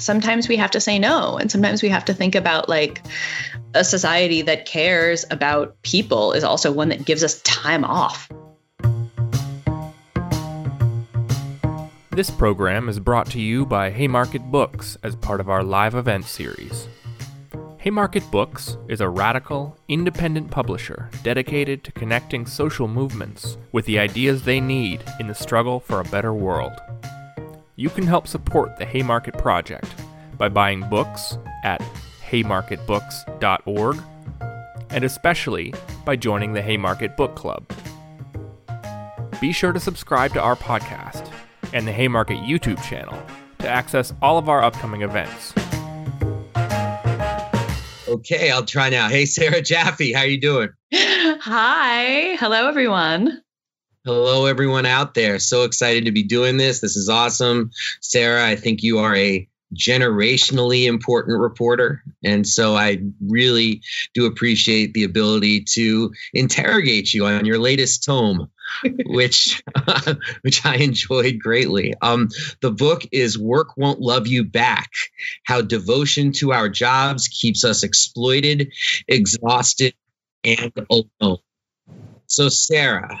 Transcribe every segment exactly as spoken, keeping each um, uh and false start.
sometimes we have to say no. And sometimes we have to think about like a society that cares about people is also one that gives us time off. This program is brought to you by Haymarket Books as part of our live event series. Haymarket Books is a radical, independent publisher dedicated to connecting social movements with the ideas they need in the struggle for a better world. You can help support the Haymarket Project by buying books at haymarket books dot org and especially by joining the Haymarket Book Club. Be sure to subscribe to our podcast and the Haymarket YouTube channel to access all of our upcoming events. Okay, I'll try now. Hey, Sarah Jaffe, how you doing? Hi. Hello, everyone. Hello, everyone out there. So excited to be doing this. This is awesome. Sarah, I think you are a generationally important reporter. And so I really do appreciate the ability to interrogate you on your latest tome, which uh, which I enjoyed greatly. Um, the book is Work Won't Love You Back, How Devotion to Our Jobs Keeps Us Exploited, Exhausted, and Alone. So, Sarah,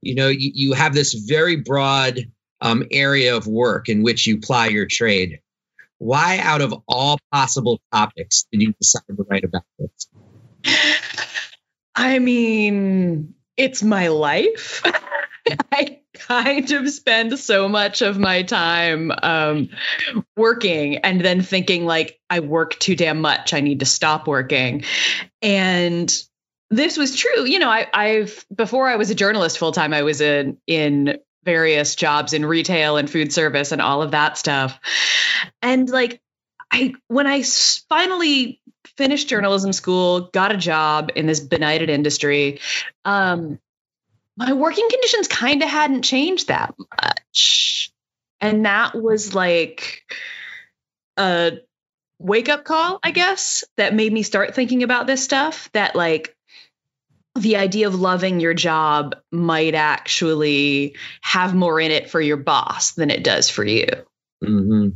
you know, you, you have this very broad um, area of work in which you ply your trade. Why, out of all possible topics, did you decide to write about this? I mean, it's my life. I kind of spend so much of my time um, working and then thinking like, I work too damn much. I need to stop working. And this was true. You know, I, I've before I was a journalist full time, I was in, in various jobs in retail and food service and all of that stuff. And like, I, when I finally finished journalism school, got a job in this benighted industry, um, my working conditions kind of hadn't changed that much. And that was like a wake up call, I guess, that made me start thinking about this stuff, that like, the idea of loving your job might actually have more in it for your boss than it does for you. Mm-hmm.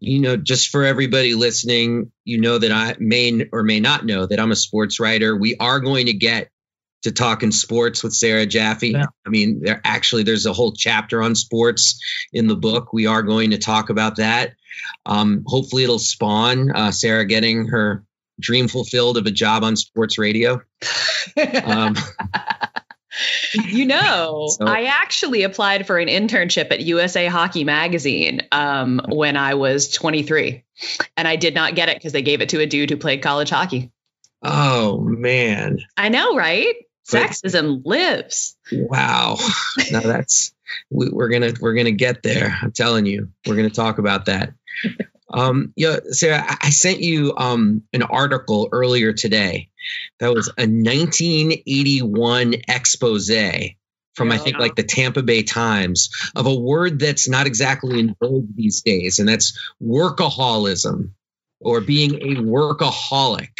You know, just for everybody listening, you know that I may or may not know that I'm a sports writer. We are going to get to talking sports with Sarah Jaffe. Yeah. I mean, there actually, there's a whole chapter on sports in the book. We are going to talk about that. Um, hopefully it'll spawn uh, Sarah getting her dream fulfilled of a job on sports radio. Um, you know, so. I actually applied for an internship at U S A Hockey Magazine um, when I was twenty-three, and I did not get it because they gave it to a dude who played college hockey. Oh, man. I know, right? Sexism but, lives. Wow. Now that's we, we're going to we're going to get there. I'm telling you, we're going to talk about that. Um, yeah, Sarah, I sent you um, an article earlier today that was a nineteen eighty-one expose from, oh, I think, no. like the Tampa Bay Times of a word that's not exactly in vogue these days, and that's workaholism or being a workaholic.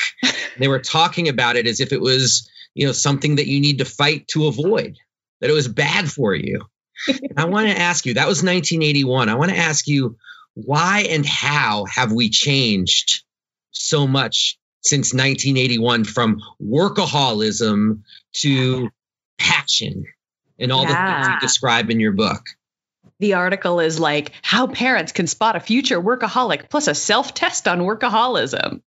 They were talking about it as if it was, you know, something that you need to fight to avoid, that it was bad for you. I want to ask you, that was nineteen eighty-one. I want to ask you, why and how have we changed so much since nineteen eighty-one from workaholism to passion and all yeah. the things you describe in your book? The article is like how parents can spot a future workaholic plus a self-test on workaholism.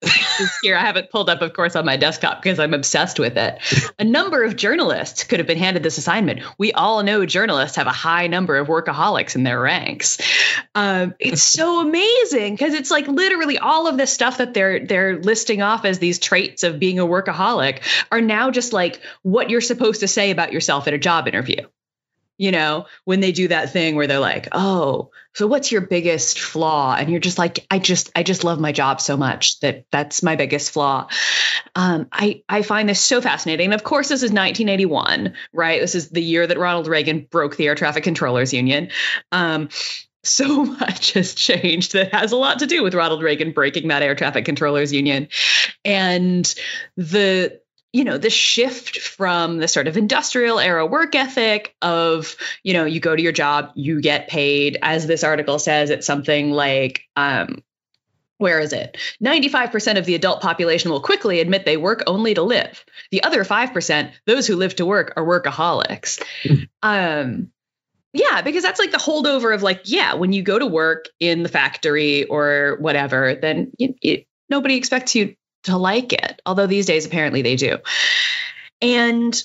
Here, I have it pulled up, of course, on my desktop because I'm obsessed with it. A number of journalists could have been handed this assignment. We all know journalists have a high number of workaholics in their ranks. Um, it's so amazing because it's like literally all of this stuff that they're they're listing off as these traits of being a workaholic are now just like what you're supposed to say about yourself at a job interview. You know, when they do that thing where they're like, oh, so what's your biggest flaw? And you're just like, I just I just love my job so much that that's my biggest flaw. Um, I, I find this so fascinating. And of course, this is nineteen eighty-one, right? This is the year that Ronald Reagan broke the Air Traffic Controllers Union. Um, so much has changed that has a lot to do with Ronald Reagan breaking that Air Traffic Controllers Union. And the you know, the shift from the sort of industrial era work ethic of, you know, you go to your job, you get paid, as this article says, it's something like, um, where is it? ninety-five percent of the adult population will quickly admit they work only to live. The other five percent, those who live to work, are workaholics. um, yeah, because that's like the holdover of like, yeah, when you go to work in the factory or whatever, then you, it, nobody expects you to like it, although these days apparently they do. And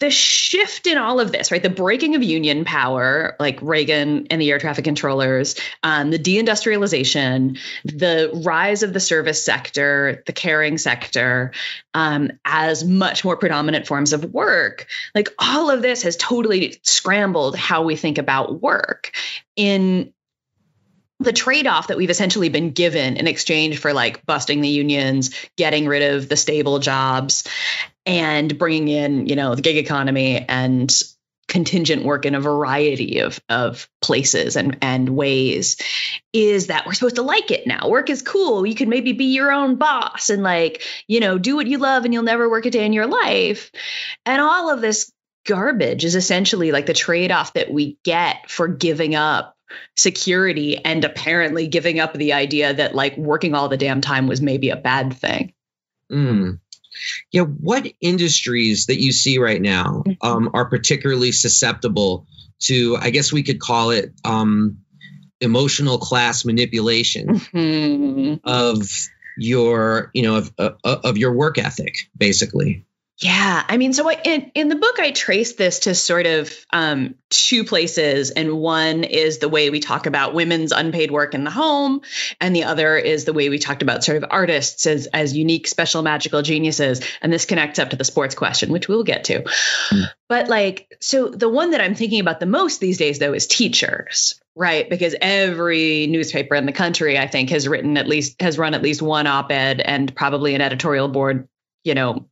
the shift in all of this, right, the breaking of union power, like Reagan and the air traffic controllers, um, the deindustrialization, the rise of the service sector, the caring sector, um, as much more predominant forms of work, like all of this has totally scrambled how we think about work in the trade-off that we've essentially been given in exchange for like busting the unions, getting rid of the stable jobs, and bringing in, you know, the gig economy and contingent work in a variety of, of places and, and ways, is that we're supposed to like it now. Work is cool. You can maybe be your own boss and like, you know, do what you love and you'll never work a day in your life. And all of this garbage is essentially like the trade-off that we get for giving up security and apparently giving up the idea that like working all the damn time was maybe a bad thing. Mm. Yeah. What industries that you see right now um, are particularly susceptible to, I guess we could call it um, emotional class manipulation mm-hmm. of your, you know, of, uh, of your work ethic, basically? Yeah. I mean, so I, in, in the book, I traced this to sort of um, two places. And one is the way we talk about women's unpaid work in the home. And the other is the way we talked about sort of artists as, as unique, special, magical geniuses. And this connects up to the sports question, which we'll get to. Mm. But like, so the one that I'm thinking about the most these days, though, is teachers. Right. Because every newspaper in the country, I think, has written at least has run at least one op-ed and probably an editorial board, you know,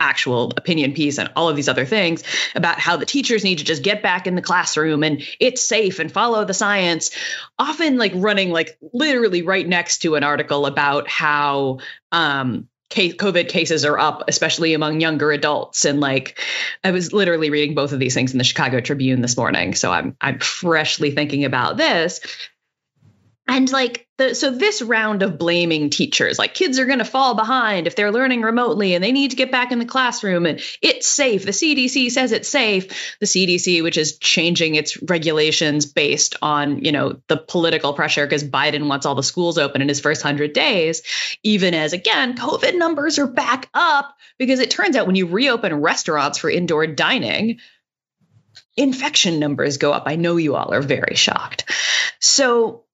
actual opinion piece and all of these other things about how the teachers need to just get back in the classroom and it's safe and follow the science, often like running like literally right next to an article about how um, case, COVID cases are up, especially among younger adults. And like, I was literally reading both of these things in the Chicago Tribune this morning. So I'm, I'm freshly thinking about this. And like, the, so this round of blaming teachers, like kids are going to fall behind if they're learning remotely and they need to get back in the classroom and it's safe. The C D C says it's safe. The C D C, which is changing its regulations based on, you know, the political pressure because Biden wants all the schools open in his first hundred days, even as, again, COVID numbers are back up because it turns out when you reopen restaurants for indoor dining, infection numbers go up. I know you all are very shocked. So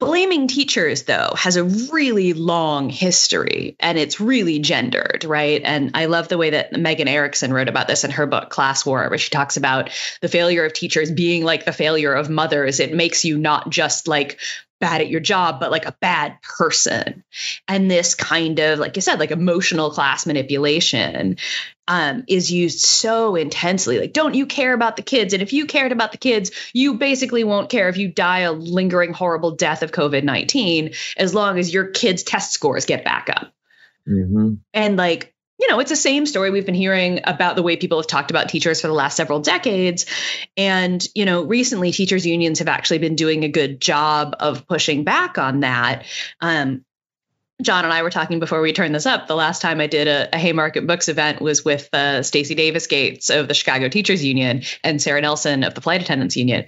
blaming teachers, though, has a really long history and it's really gendered, right? And I love the way that Megan Erickson wrote about this in her book, Class War, where she talks about the failure of teachers being like the failure of mothers. It makes you not just like bad at your job, but like a bad person. And this kind of, like you said, like emotional class manipulation um, is used so intensely. Like, don't you care about the kids? And if you cared about the kids, you basically won't care if you die a lingering, horrible death of COVID nineteen, as long as your kids' test scores get back up. Mm-hmm. And like, you know, it's the same story we've been hearing about the way people have talked about teachers for the last several decades. And, you know, recently teachers unions have actually been doing a good job of pushing back on that. Um, John and I were talking before we turned this up. The last time I did a, a Haymarket Books event was with uh, Stacey Davis Gates of the Chicago Teachers Union and Sarah Nelson of the Flight Attendance Union.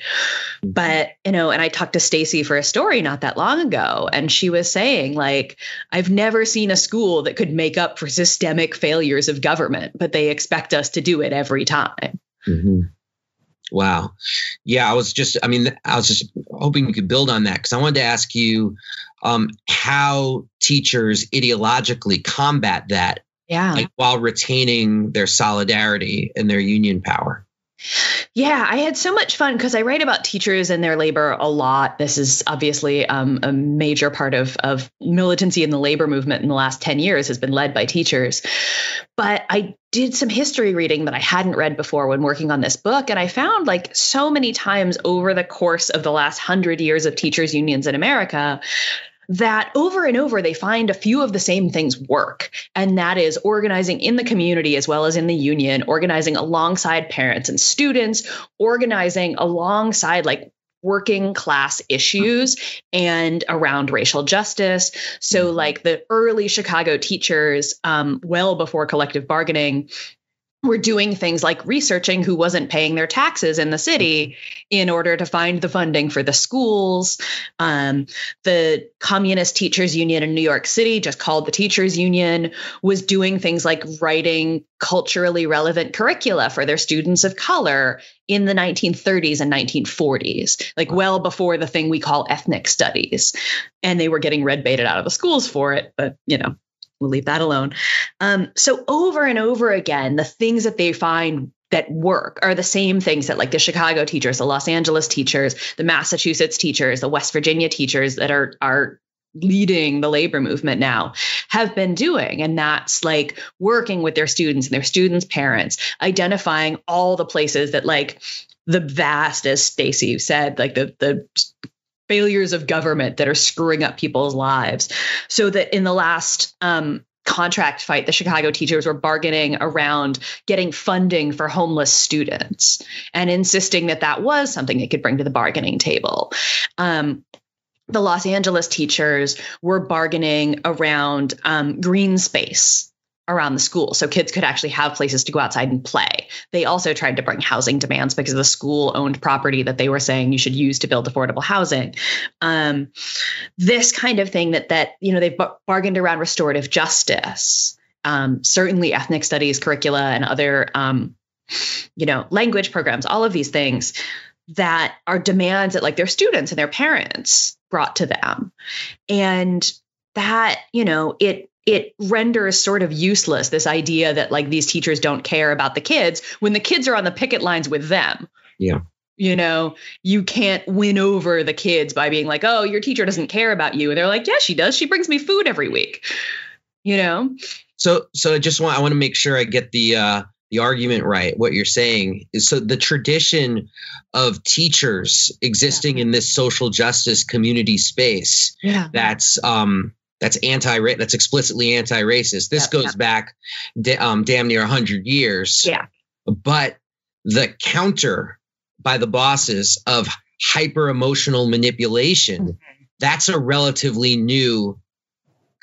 But, you know, and I talked to Stacey for a story not that long ago, and she was saying, like, I've never seen a school that could make up for systemic failures of government, but they expect us to do it every time. Mm-hmm. Wow. Yeah, I was just I mean, I was just hoping we could build on that because I wanted to ask you um, how teachers ideologically combat that yeah. like, while retaining their solidarity and their union power. Yeah, I had so much fun because I write about teachers and their labor a lot. This is obviously um, a major part of, of militancy in the labor movement in the last ten years has been led by teachers. But I did some history reading that I hadn't read before when working on this book. And I found like so many times over the course of the last hundred years of teachers unions in America, that over and over, they find a few of the same things work. And that is organizing in the community as well as in the union, organizing alongside parents and students, organizing alongside like working class issues and around racial justice. So like the early Chicago teachers, um, well before collective bargaining, were doing things like researching who wasn't paying their taxes in the city in order to find the funding for the schools. Um, the Communist Teachers Union in New York City, just called the Teachers Union, was doing things like writing culturally relevant curricula for their students of color in the nineteen thirties and nineteen forties, like well before the thing we call ethnic studies. And they were getting red baited out of the schools for it, but you know, we'll leave that alone. Um, so over and over again, the things that they find that work are the same things that like the Chicago teachers, the Los Angeles teachers, the Massachusetts teachers, the West Virginia teachers that are are leading the labor movement now have been doing. And that's like working with their students and their students' parents, identifying all the places that like the vast, as Stacey said, like the the failures of government that are screwing up people's lives. So that in the last um, contract fight, the Chicago teachers were bargaining around getting funding for homeless students and insisting that that was something they could bring to the bargaining table. Um, the Los Angeles teachers were bargaining around um, green space around the school, so kids could actually have places to go outside and play. They also tried to bring housing demands because the school owned property that they were saying you should use to build affordable housing. Um, this kind of thing that, that you know, they've bar- bargained around restorative justice, um, certainly ethnic studies curricula and other, um, you know, language programs, all of these things that are demands that like their students and their parents brought to them. And that, you know, it, it renders sort of useless this idea that like these teachers don't care about the kids when the kids are on the picket lines with them. Yeah. You know, you can't win over the kids by being like, oh, your teacher doesn't care about you. And they're like, yeah, she does. She brings me food every week, you know? So, so I just want, I want to make sure I get the, uh, the argument right. What you're saying is, so the tradition of teachers existing yeah. in this social justice community space, yeah. that's, um, That's anti that's explicitly anti-racist. This yep, goes yep. back um, damn near one hundred years. Yeah. But the counter by the bosses of hyper-emotional manipulation, mm-hmm. that's a relatively new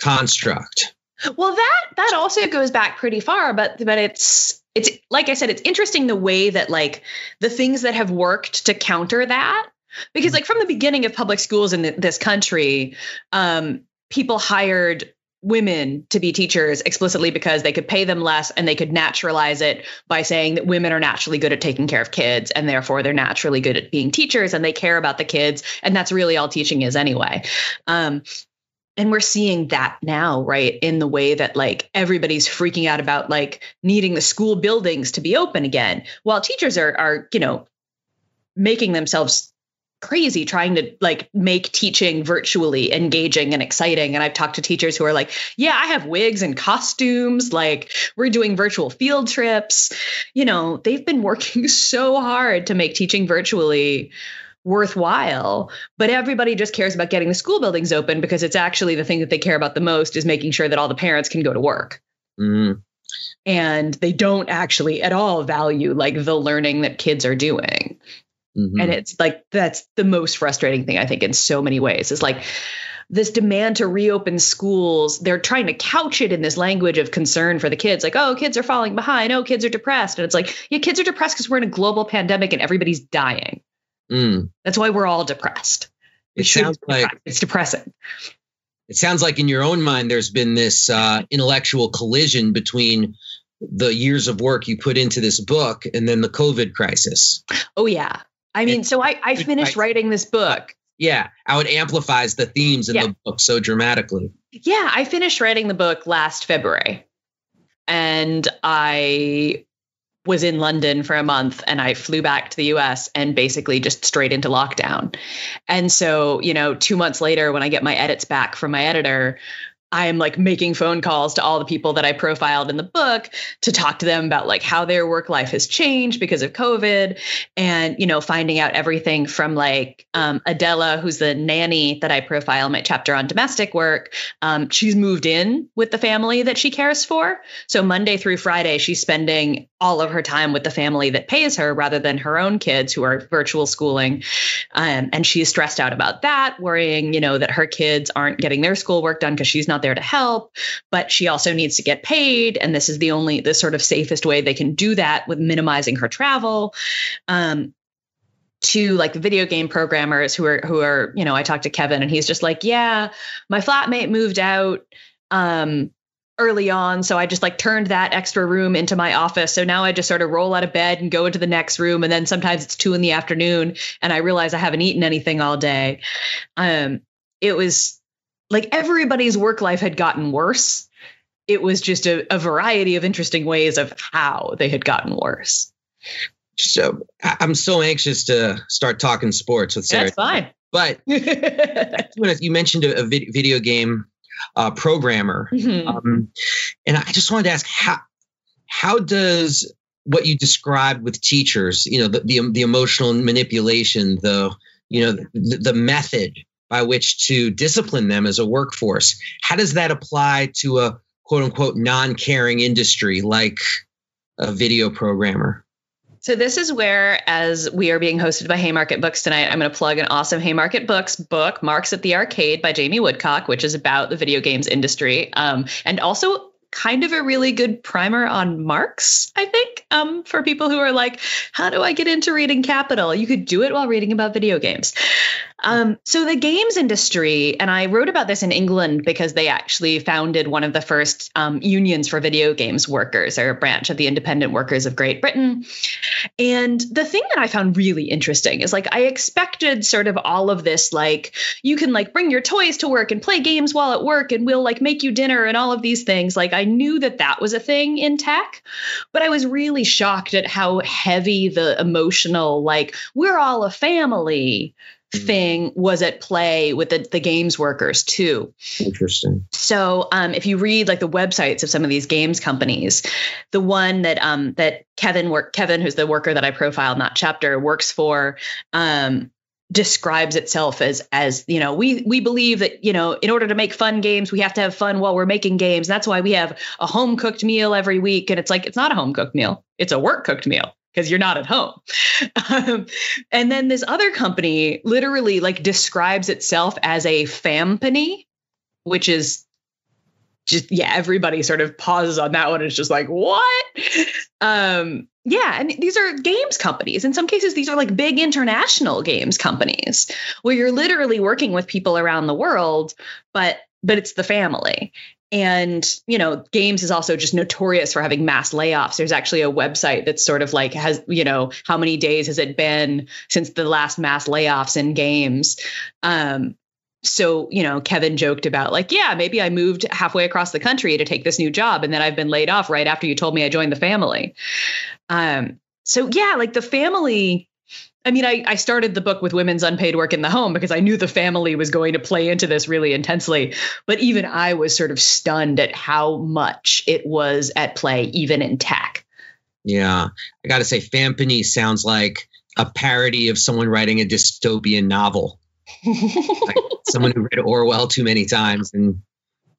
construct. Well, that that also goes back pretty far, but but it's it's like I said, it's interesting the way that like the things that have worked to counter that, because like from the beginning of public schools in the, this country, um, people hired women to be teachers explicitly because they could pay them less and they could naturalize it by saying that women are naturally good at taking care of kids and therefore they're naturally good at being teachers and they care about the kids. And that's really all teaching is anyway. Um, and we're seeing that now, right, in the way that like everybody's freaking out about like needing the school buildings to be open again, while teachers are, are you know, making themselves crazy trying to like make teaching virtually engaging and exciting. And I've talked to teachers who are like, yeah, I have wigs and costumes. Like we're doing virtual field trips. You know, they've been working so hard to make teaching virtually worthwhile, but everybody just cares about getting the school buildings open because it's actually the thing that they care about the most is making sure that all the parents can go to work. Mm. And they don't actually at all value like the learning that kids are doing. Mm-hmm. And it's like, that's the most frustrating thing, I think, in so many ways, is like this demand to reopen schools. They're trying to couch it in this language of concern for the kids. Like, oh, kids are falling behind. Oh, kids are depressed. And it's like, yeah, kids are depressed because we're in a global pandemic and everybody's dying. Mm. That's why we're all depressed. It sounds like it's depressing. It sounds like in your own mind, there's been this uh, intellectual collision between the years of work you put into this book and then the COVID crisis. Oh, yeah. I mean, so I, I finished writing this book. Yeah, how it amplifies the themes in yeah. the book so dramatically. Yeah, I finished writing the book last February. And I was in London for a month and I flew back to the U S and basically just straight into lockdown. And so, you know, two months later, when I get my edits back from my editor, I am like making phone calls to all the people that I profiled in the book to talk to them about like how their work life has changed because of COVID, and, you know, finding out everything from like um, Adela, who's the nanny that I profile in my chapter on domestic work. Um, she's moved in with the family that she cares for. So Monday through Friday, she's spending all of her time with the family that pays her rather than her own kids who are virtual schooling. Um, and she's stressed out about that, worrying, you know, that her kids aren't getting their schoolwork done because she's not there to help, but she also needs to get paid. And this is the only, the sort of safest way they can do that with minimizing her travel. Um, to like video game programmers who are, who are, you know, I talked to Kevin and he's just like, yeah, my flatmate moved out um, early on. So I just like turned that extra room into my office. So now I just sort of roll out of bed and go into the next room. And then sometimes it's two in the afternoon and I realize I haven't eaten anything all day. Um, it was, Like everybody's work life had gotten worse. It was just a, a variety of interesting ways of how they had gotten worse. So I'm so anxious to start talking sports with Sarah. That's fine. But you mentioned a video game uh, programmer. Mm-hmm. Um, and I just wanted to ask, how, how does what you described with teachers, you know, the, the, the emotional manipulation, the, you know, the, the method by which to discipline them as a workforce, how does that apply to a quote unquote non-caring industry like a video programmer? So this is where, as we are being hosted by Haymarket Books tonight, I'm going to plug an awesome Haymarket Books book, Marx at the Arcade by Jamie Woodcock, which is about the video games industry. Um, and also kind of a really good primer on Marx, I think, um, for people who are like, how do I get into reading Capital? You could do it while reading about video games. Um, so the games industry, and I wrote about this in England because they actually founded one of the first um, unions for video games workers, or a branch of the Independent Workers of Great Britain. And the thing that I found really interesting is like I expected sort of all of this, like you can like bring your toys to work and play games while at work and we'll like make you dinner and all of these things. Like I knew that that was a thing in tech, but I was really shocked at how heavy the emotional, like we're all a family thing was at play with the, the games workers too. Interesting. So um, if you read like the websites of some of these games companies, the one that um, that Kevin work Kevin, who's the worker that I profiled in that chapter, works for, um, describes itself as as you know we we believe that you know in order to make fun games we have to have fun while we're making games. That's why we have a home cooked meal every week, and it's like it's not a home cooked meal; it's a work cooked meal, because you're not at home. Um, and then this other company literally like describes itself as a fampany, which is just, yeah, everybody sort of pauses on that one. It's just like, what? Um, yeah. And these are games companies. In some cases, these are like big international games companies where you're literally working with people around the world, but, but it's the family. And, you know, games is also just notorious for having mass layoffs. There's actually a website that's sort of like has, you know, how many days has it been since the last mass layoffs in games? Um, so, you know, Kevin joked about like, yeah, maybe I moved halfway across the country to take this new job, and then I've been laid off right after you told me I joined the family. Um, so, yeah, like the family. I mean, I, I started the book with women's unpaid work in the home because I knew the family was going to play into this really intensely. But even I was sort of stunned at how much it was at play, even in tech. Yeah, I got to say, fampany sounds like a parody of someone writing a dystopian novel. Like someone who read Orwell too many times and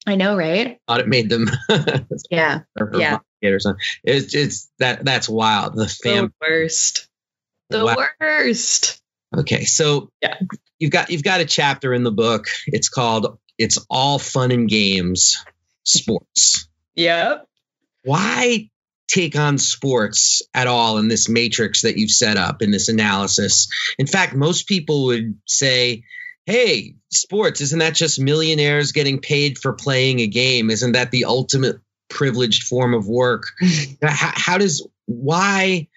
I know, right? Thought it made them. Yeah, or, or yeah. Or something. It's it's that that's wild. The fam- the worst. The wow. worst. Okay. So yeah. you've got, you've got a chapter in the book. It's called, It's All Fun and Games, Sports. Yep. Why take on sports at all in this matrix that you've set up in this analysis? In fact, most people would say, hey, sports, isn't that just millionaires getting paid for playing a game? Isn't that the ultimate privileged form of work? how, how does, why,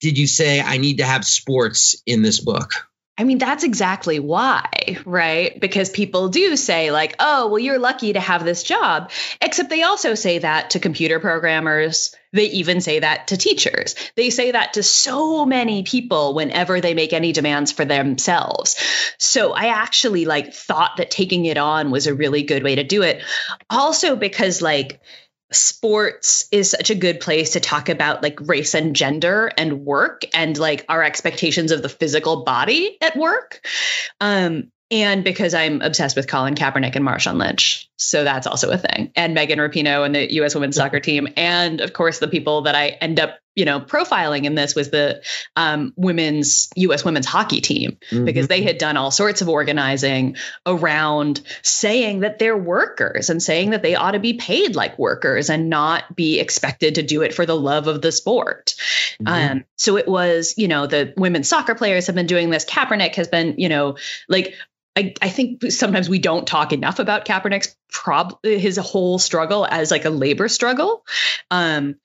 Did you say I need to have sports in this book? I mean, that's exactly why, right? Because people do say like, oh, well, you're lucky to have this job, except they also say that to computer programmers. They even say that to teachers. They say that to so many people whenever they make any demands for themselves. So I actually like thought that taking it on was a really good way to do it. Also because like, sports is such a good place to talk about like race and gender and work and like our expectations of the physical body at work. Um, and because I'm obsessed with Colin Kaepernick and Marshawn Lynch. So that's also a thing. And Megan Rapinoe and the U S women's soccer team. And of course, the people that I end up, you know, profiling in this was the um, women's U S women's hockey team, mm-hmm. because they had done all sorts of organizing around saying that they're workers and saying that they ought to be paid like workers and not be expected to do it for the love of the sport. Mm-hmm. Um, so it was, you know, the women's soccer players have been doing this. Kaepernick has been, you know, like, I, I think sometimes we don't talk enough about Kaepernick's prob- his whole struggle as like a labor struggle. Um,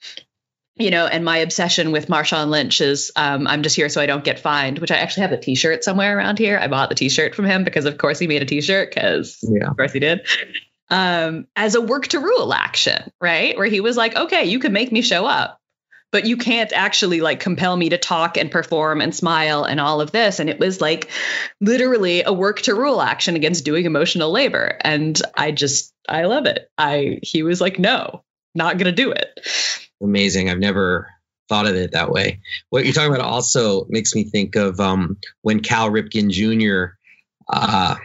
you know, and my obsession with Marshawn Lynch is um, I'm just here so I don't get fined, which I actually have a T-shirt somewhere around here. I bought the T-shirt from him because, of course, he made a T-shirt because, yeah. of course, he did. Um, as a work to rule action. Right. Where he was like, OK, you can make me show up, but you can't actually like compel me to talk and perform and smile and all of this. And it was like literally a work to rule action against doing emotional labor. And I just, I love it. I, he was like, no, not going to do it. Amazing. I've never thought of it that way. What you're talking about also makes me think of um, when Cal Ripken Junior Uh,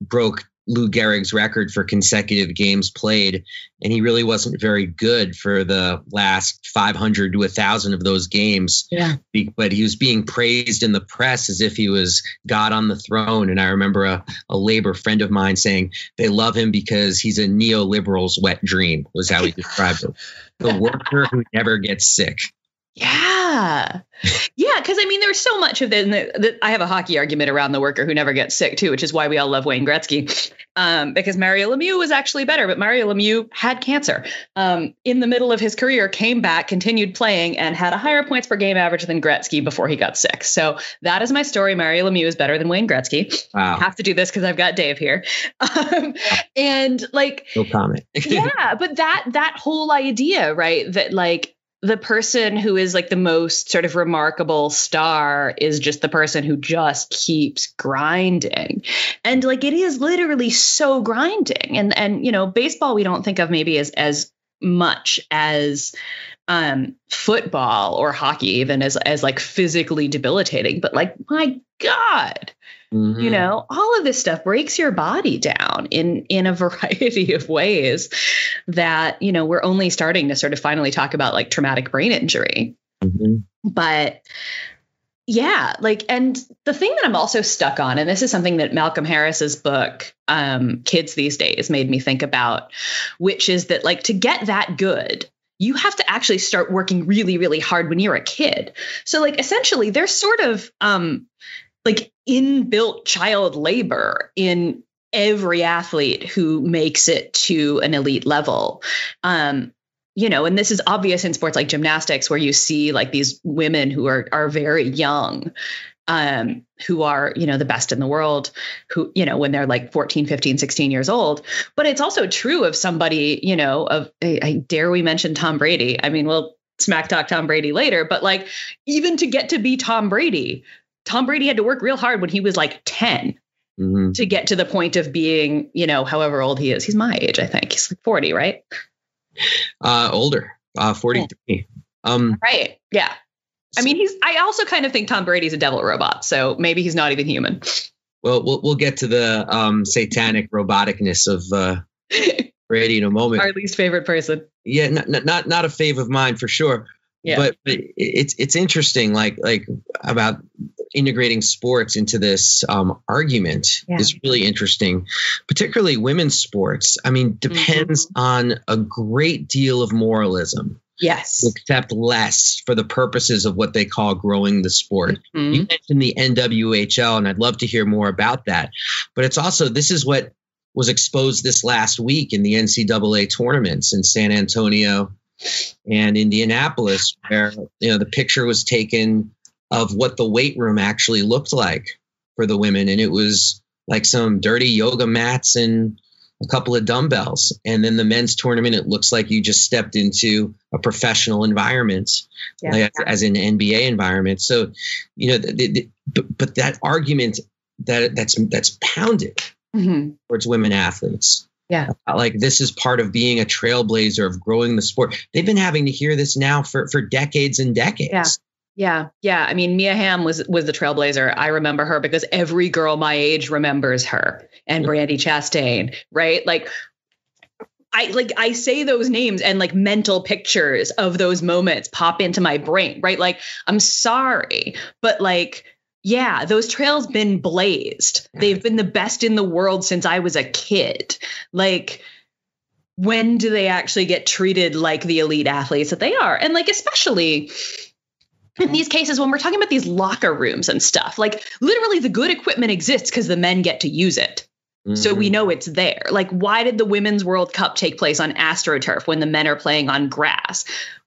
broke Lou Gehrig's record for consecutive games played, and he really wasn't very good for the last five hundred to one thousand of those games. Yeah. But he was being praised in the press as if he was God on the throne. And I remember a, a labor friend of mine saying they love him because he's a neoliberal's wet dream, was how he described it. The worker who never gets sick. Yeah. Yeah. Because I mean, there's so much of that. I have a hockey argument around the worker who never gets sick, too, which is why we all love Wayne Gretzky, um, because Mario Lemieux was actually better. But Mario Lemieux had cancer um, in the middle of his career, came back, continued playing and had a higher points per game average than Gretzky before he got sick. So that is my story. Mario Lemieux is better than Wayne Gretzky. Wow. I have to do this because I've got Dave here. Um, and like, no comment. Yeah. But that that whole idea, right, that like, the person who is like the most sort of remarkable star is just the person who just keeps grinding. And like, it is literally so grinding. And, and, you know, baseball, we don't think of maybe as, as much as um, football or hockey, even as, as like physically debilitating, but like, my God, mm-hmm. you know, all of this stuff breaks your body down in, in a variety of ways that, you know, we're only starting to sort of finally talk about like traumatic brain injury. Mm-hmm. But yeah, like, and the thing that I'm also stuck on, and this is something that Malcolm Harris's book, um, Kids These Days, made me think about, which is that like to get that good, you have to actually start working really, really hard when you're a kid. So like, essentially there's sort of, um, like inbuilt child labor in every athlete who makes it to an elite level. Um, you know, and this is obvious in sports like gymnastics, where you see like these women who are, are very young, um, who are, you know, the best in the world, who, you know, when they're like fourteen, fifteen, sixteen years old. But it's also true of somebody, you know, of, I, I dare we mention Tom Brady. I mean, we'll smack talk Tom Brady later, but like, even to get to be Tom Brady, Tom Brady had to work real hard when he was like ten mm-hmm. to get to the point of being, you know, however old he is. He's my age, I think. He's like forty, right? Uh, older, uh, forty-three. Um, right. Yeah. I mean, he's, I also kind of think Tom Brady's a devil robot, so maybe he's not even human. Well, we'll, we'll get to the um, satanic roboticness of uh, Brady in a moment. Our least favorite person. Yeah. Not, not, not a fave of mine for sure. Yeah. But, but it's it's interesting, like like about integrating sports into this um, argument yeah. is really interesting, particularly women's sports. I mean, depends mm-hmm. on a great deal of moralism. Yes. Except less for the purposes of what they call growing the sport. Mm-hmm. You mentioned the N W H L, and I'd love to hear more about that. But it's also, this is what was exposed this last week in the N C double A tournaments in San Antonio and Indianapolis, where, you know, the picture was taken of what the weight room actually looked like for the women. And it was like some dirty yoga mats and a couple of dumbbells. And then the men's tournament, it looks like you just stepped into a professional environment, yeah. like, as an N B A environment. So, you know, the, the, but, but that argument that that's, that's pounded mm-hmm. towards women athletes. Yeah. Like, this is part of being a trailblazer, of growing the sport. They've been having to hear this now for, for decades and decades. Yeah. Yeah. Yeah. I mean, Mia Hamm was, was the trailblazer. I remember her because every girl my age remembers her, and Brandi Chastain, right? Like I, like I say those names and like mental pictures of those moments pop into my brain, right? Like, I'm sorry, but like, yeah, those trails been blazed. They've been the best in the world since I was a kid. Like, when do they actually get treated like the elite athletes that they are? And like, especially in these cases, when we're talking about these locker rooms and stuff, like literally the good equipment exists because the men get to use it. Mm-hmm. So we know it's there. Like, why did the Women's World Cup take place on AstroTurf when the men are playing on grass?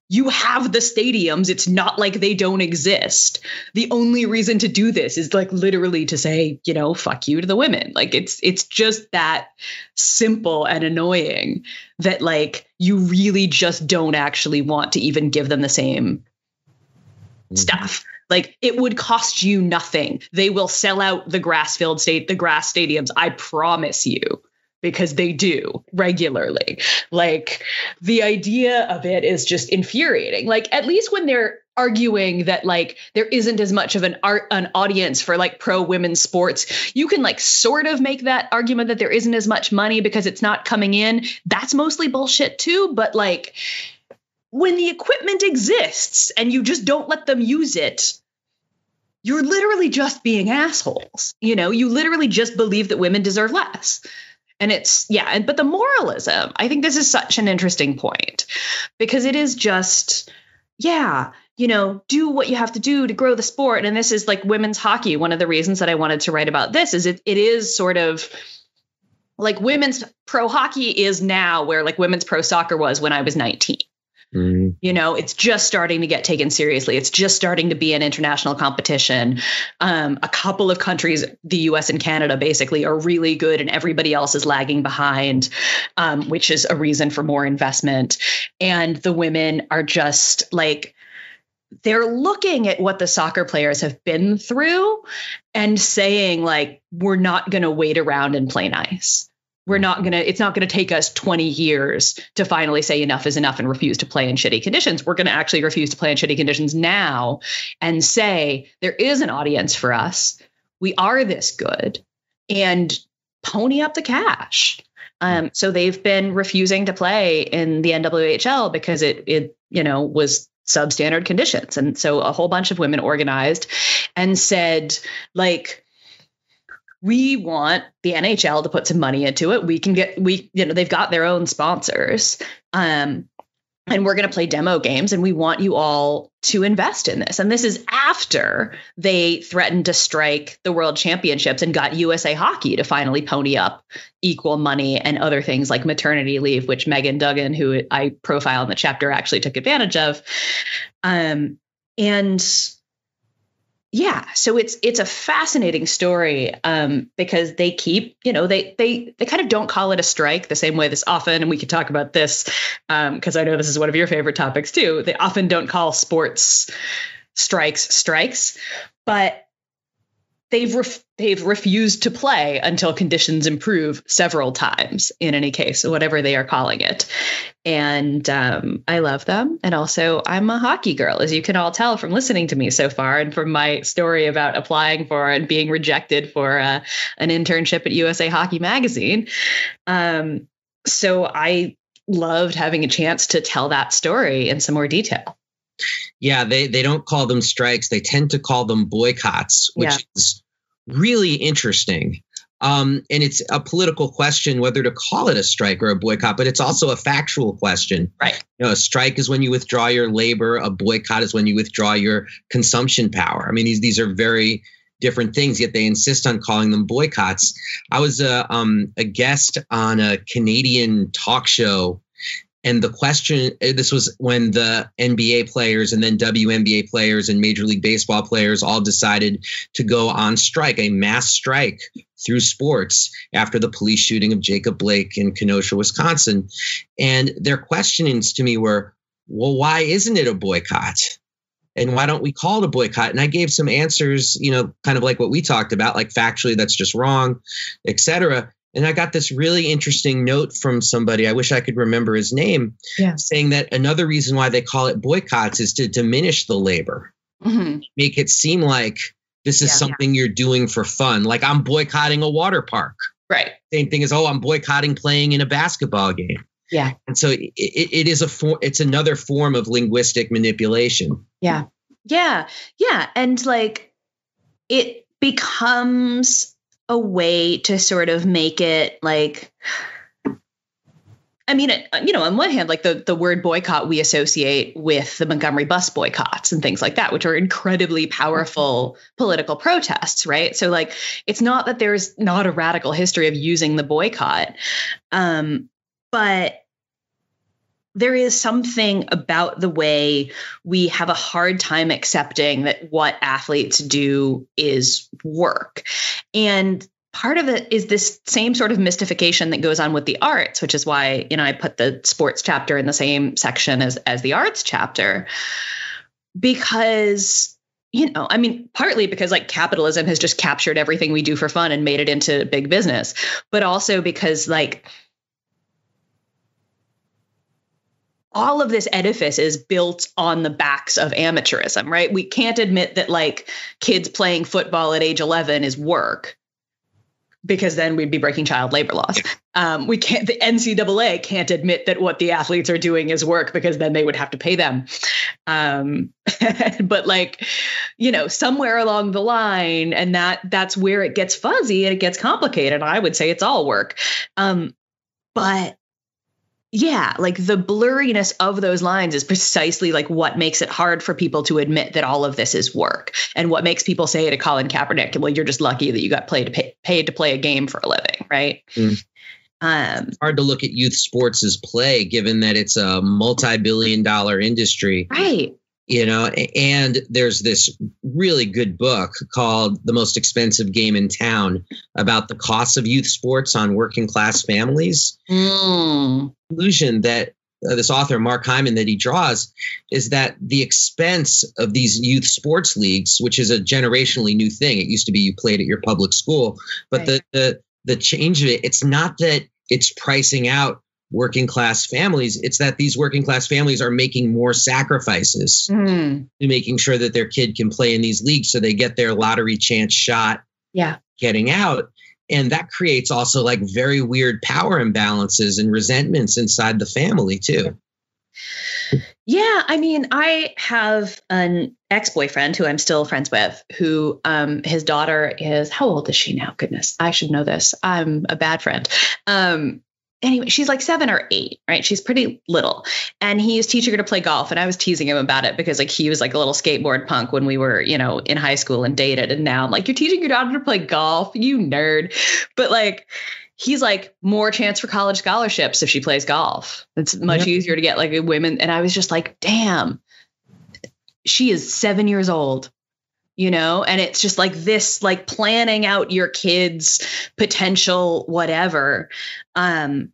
You have the stadiums. It's not like they don't exist. The only reason to do this is like literally to say, you know, fuck you to the women. Like, it's it's just that simple and annoying that like you really just don't actually want to even give them the same stuff. Like, it would cost you nothing. They will sell out the grass field state, the grass stadiums. I promise you, because they do regularly. Like, the idea of it is just infuriating. Like, at least when they're arguing that like there isn't as much of an art, an audience for like pro women's sports, you can like sort of make that argument that there isn't as much money because it's not coming in. That's mostly bullshit too. But like, when the equipment exists and you just don't let them use it, you're literally just being assholes. You know, you literally just believe that women deserve less. And it's, yeah. And, but the moralism, I think this is such an interesting point, because it is just, yeah, you know, do what you have to do to grow the sport. And this is like women's hockey. One of the reasons that I wanted to write about this is it, it is sort of like women's pro hockey is now where like women's pro soccer was when I was nineteen. You know, it's just starting to get taken seriously. It's just starting to be an international competition. Um, a couple of countries, the U S and Canada, basically are really good and everybody else is lagging behind, um, which is a reason for more investment. And the women are just like, they're looking at what the soccer players have been through and saying, like, we're not going to wait around and play nice. We're not going to, it's not going to take us twenty years to finally say enough is enough and refuse to play in shitty conditions. We're going to actually refuse to play in shitty conditions now and say there is an audience for us. We are this good, and pony up the cash. Um, so they've been refusing to play in the N W H L because it, it, you know, was substandard conditions. And so a whole bunch of women organized and said, like, we want the N H L to put some money into it. We can get, we, you know, they've got their own sponsors, um, and we're going to play demo games, and we want you all to invest in this. And this is after they threatened to strike the world championships and got U S A Hockey to finally pony up equal money and other things like maternity leave, which Megan Duggan, who I profile in the chapter, actually took advantage of. Um, and Yeah. So it's, it's a fascinating story, um, because they keep, you know, they, they, they kind of don't call it a strike the same way this often. And we could talk about this, um, cause I know this is one of your favorite topics too. They often don't call sports strikes strikes, but they've, ref- they've refused to play until conditions improve several times in any case, whatever they are calling it. And um, I love them. And also, I'm a hockey girl, as you can all tell from listening to me so far and from my story about applying for and being rejected for uh, an internship at U S A Hockey Magazine. Um, so I loved having a chance to tell that story in some more detail. Yeah, they, they don't call them strikes. They tend to call them boycotts, which yeah. is really interesting. Um, and it's a political question whether to call it a strike or a boycott, but it's also a factual question. Right. You know, a strike is when you withdraw your labor. A boycott is when you withdraw your consumption power. I mean, these these are very different things, yet they insist on calling them boycotts. I was a, um, a guest on a Canadian talk show, And the question, this was when the N B A players and then W N B A players and Major League Baseball players all decided to go on strike, a mass strike through sports after the police shooting of Jacob Blake in Kenosha, Wisconsin. And their questionings to me were, well, why isn't it a boycott? And why don't we call it a boycott? And I gave some answers, you know, kind of like what we talked about, like factually, that's just wrong, et cetera. And I got this really interesting note from somebody, I wish I could remember his name, yeah. saying that another reason why they call it boycotts is to diminish the labor, mm-hmm. make it seem like this is yeah, something yeah. you're doing for fun. Like I'm boycotting a water park. Right. Same thing as, oh, I'm boycotting playing in a basketball game. Yeah. And so it, it is a for, it's another form of linguistic manipulation. Yeah. Yeah. Yeah. And like it becomes a way to sort of make it like, I mean, it, you know, on one hand, like the, the word boycott we associate with the Montgomery bus boycotts and things like that, which are incredibly powerful political protests, right? So like, it's not that there's not a radical history of using the boycott, um, but there is something about the way we have a hard time accepting that what athletes do is work. And part of it is this same sort of mystification that goes on with the arts, which is why, you know, I put the sports chapter in the same section as, as the arts chapter, because, you know, I mean, partly because like capitalism has just captured everything we do for fun and made it into big business, but also because like, all of this edifice is built on the backs of amateurism, right? We can't admit that like kids playing football at age eleven is work because then we'd be breaking child labor laws. Um, we can't, the N C double A can't admit that what the athletes are doing is work because then they would have to pay them. Um, but like, you know, somewhere along the line, and that that's where it gets fuzzy and it gets complicated. I would say it's all work. Um, but yeah, like the blurriness of those lines is precisely like what makes it hard for people to admit that all of this is work, and what makes people say to Colin Kaepernick, well, you're just lucky that you got paid to pay, paid to play a game for a living, right? Mm. Um, it's hard to look at youth sports as play, given that it's a multi-billion dollar industry. Right. You know, and there's this really good book called The Most Expensive Game in Town about the costs of youth sports on working class families. Mm. The illusion that uh, this author, Mark Hyman, that he draws is that the expense of these youth sports leagues, which is a generationally new thing. It used to be you played at your public school, but right. the, the the change of it, it's not that it's pricing out working class families. It's that these working class families are making more sacrifices mm. to making sure that their kid can play in these leagues so they get their lottery chance shot yeah. getting out. And that creates also like very weird power imbalances and resentments inside the family too. Yeah. I mean, I have an ex-boyfriend who I'm still friends with who um, his daughter is, how old is she now? Goodness, I should know this. I'm a bad friend. Um, Anyway, she's like seven or eight, right? She's pretty little. And he is teaching her to play golf. And I was teasing him about it because like he was like a little skateboard punk when we were, you know, in high school and dated. And now I'm like, you're teaching your daughter to play golf, you nerd. But like, he's like more chance for college scholarships if she plays golf. It's much yep. easier to get like a women. And I was just like, damn, she is seven years old. You know, and it's just like this, like planning out your kids' potential, whatever, um,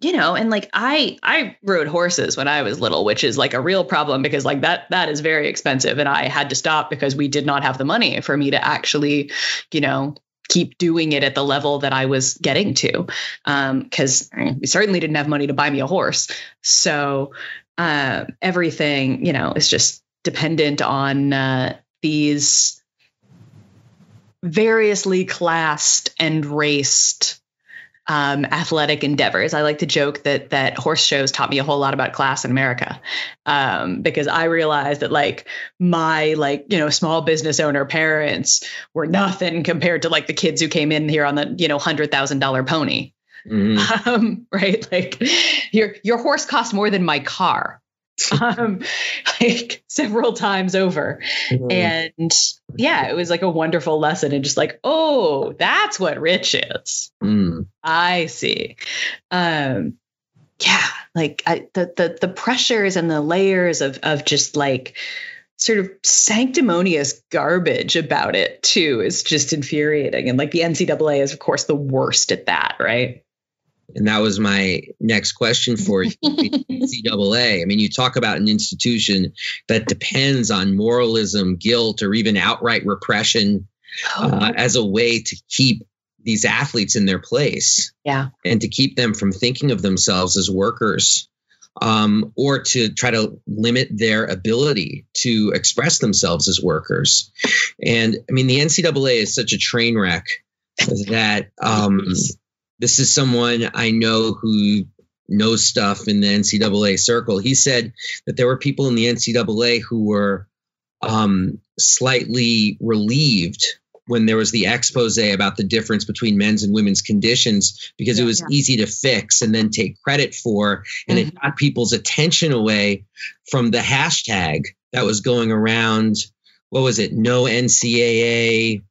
you know, and like I I rode horses when I was little, which is like a real problem because like that that is very expensive. And I had to stop because we did not have the money for me to actually, you know, keep doing it at the level that I was getting to, because um, we certainly didn't have money to buy me a horse. So uh, everything, you know, is just dependent on uh these variously classed and raced um, athletic endeavors. I like to joke that that horse shows taught me a whole lot about class in America, um, because I realized that like my like, you know, small business owner parents were nothing compared to like the kids who came in here on the, you know, one hundred thousand dollars pony. Mm-hmm. Um, right. Like your your horse costs more than my car. um, like several times over. Mm-hmm. And yeah, it was like a wonderful lesson and just like, oh, that's what rich is. Mm. I see. Um, yeah, like I, the, the, the pressures and the layers of, of just like sort of sanctimonious garbage about it too, is just infuriating. And like the N C double A is of course the worst at that. Right. And that was my next question for you. N C double A. I mean, you talk about an institution that depends on moralism, guilt, or even outright repression oh. uh, as a way to keep these athletes in their place. Yeah. And to keep them from thinking of themselves as workers, um, or to try to limit their ability to express themselves as workers. And I mean, the N C double A is such a train wreck that um, this is someone I know who knows stuff in the N C double A circle. He said that there were people in the N C double A who were um, slightly relieved when there was the expose about the difference between men's and women's conditions, because yeah, it was yeah. easy to fix and then take credit for. And mm-hmm. it got people's attention away from the hashtag that was going around. What was it? No N C double A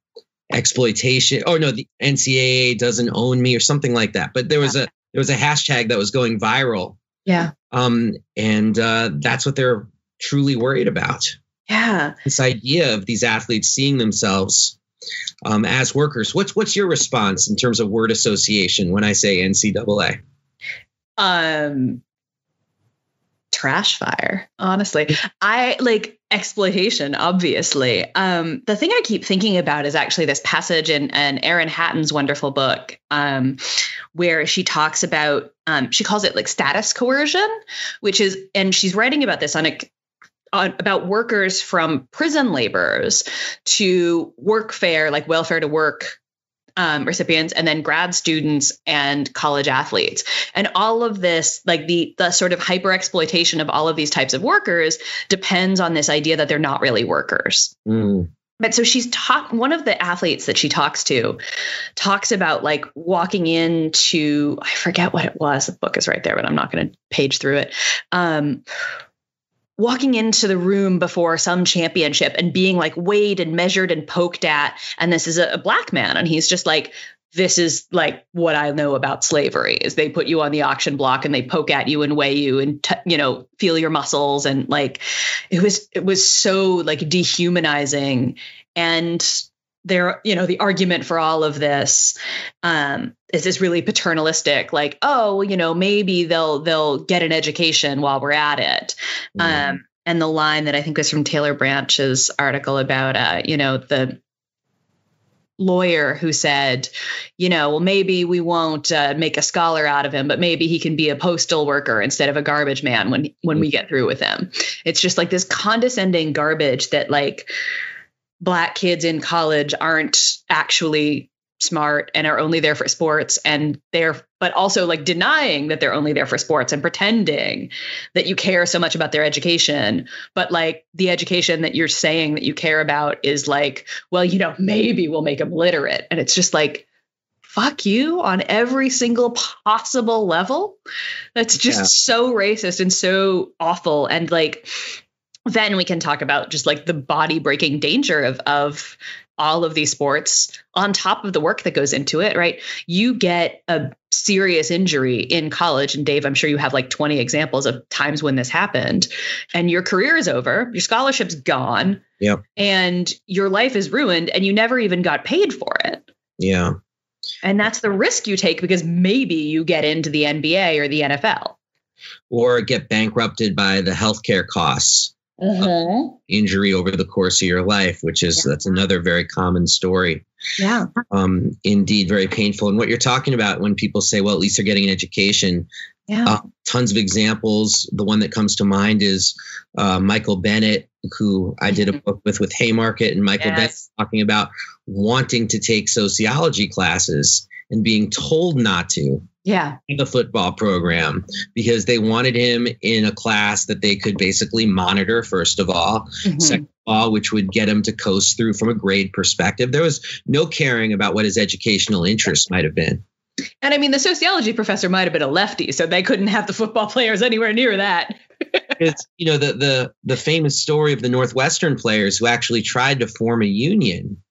exploitation. Oh no, the N C double A doesn't own me or something like that. But there was yeah. a, there was a hashtag that was going viral. Yeah. Um, and uh, that's what they're truly worried about. Yeah. This idea of these athletes seeing themselves Um, as workers. What's what's your response in terms of word association when I say N C double A? Um, trash fire, honestly. I like exploitation, obviously. Um, the thing I keep thinking about is actually this passage in, in Erin Hatton's wonderful book, um, where she talks about, um, she calls it like status coercion, which is, and she's writing about this on a about workers from prison laborers to workfare, like welfare to work um, recipients, and then grad students and college athletes. And all of this, like the, the sort of hyper exploitation of all of these types of workers depends on this idea that they're not really workers. Mm. But so she's taught, one of the athletes that she talks to talks about like walking into, I forget what it was. The book is right there, but I'm not going to page through it. Um, walking into the room before some championship and being like weighed and measured and poked at. And this is a, a black man. And he's just like, this is like what I know about slavery is they put you on the auction block and they poke at you and weigh you and, t- you know, feel your muscles. And like, it was, it was so like dehumanizing. And there, you know, the argument for all of this um, is this really paternalistic, like, oh, you know, maybe they'll they'll get an education while we're at it. Mm. Um, and the line that I think was from Taylor Branch's article about, uh, you know, the lawyer who said, you know, well, maybe we won't uh, make a scholar out of him, but maybe he can be a postal worker instead of a garbage man when when mm. we get through with him. It's just like this condescending garbage that like Black kids in college aren't actually smart and are only there for sports, and they're, but also like denying that they're only there for sports and pretending that you care so much about their education. But like the education that you're saying that you care about is like, well, you know, maybe we'll make them literate. And it's just like, fuck you on every single possible level. That's just yeah. so racist and so awful. And like, then we can talk about just like the body breaking danger of, of all of these sports on top of the work that goes into it, right? You get a serious injury in college. And Dave, I'm sure you have like twenty examples of times when this happened and your career is over, your scholarship's gone, yeah, and your life is ruined and you never even got paid for it. Yeah. And that's the risk you take because maybe you get into the N B A or the N F L. Or get bankrupted by the healthcare costs. Uh-huh. Injury over the course of your life, which is yeah. that's another very common story. Yeah, um, indeed, very painful. And what you're talking about when people say, "Well, at least they're getting an education," yeah, uh, tons of examples. The one that comes to mind is uh, Michael Bennett, who I did a book with with Haymarket, and Michael yes. Bennett talking about wanting to take sociology classes and being told not to. Yeah, the football program, because they wanted him in a class that they could basically monitor, first of all, mm-hmm. second of all, which would get him to coast through from a grade perspective. There was no caring about what his educational interests might have been. And I mean, the sociology professor might have been a lefty, so they couldn't have the football players anywhere near that. It's, you know, the, the the famous story of the Northwestern players who actually tried to form a union.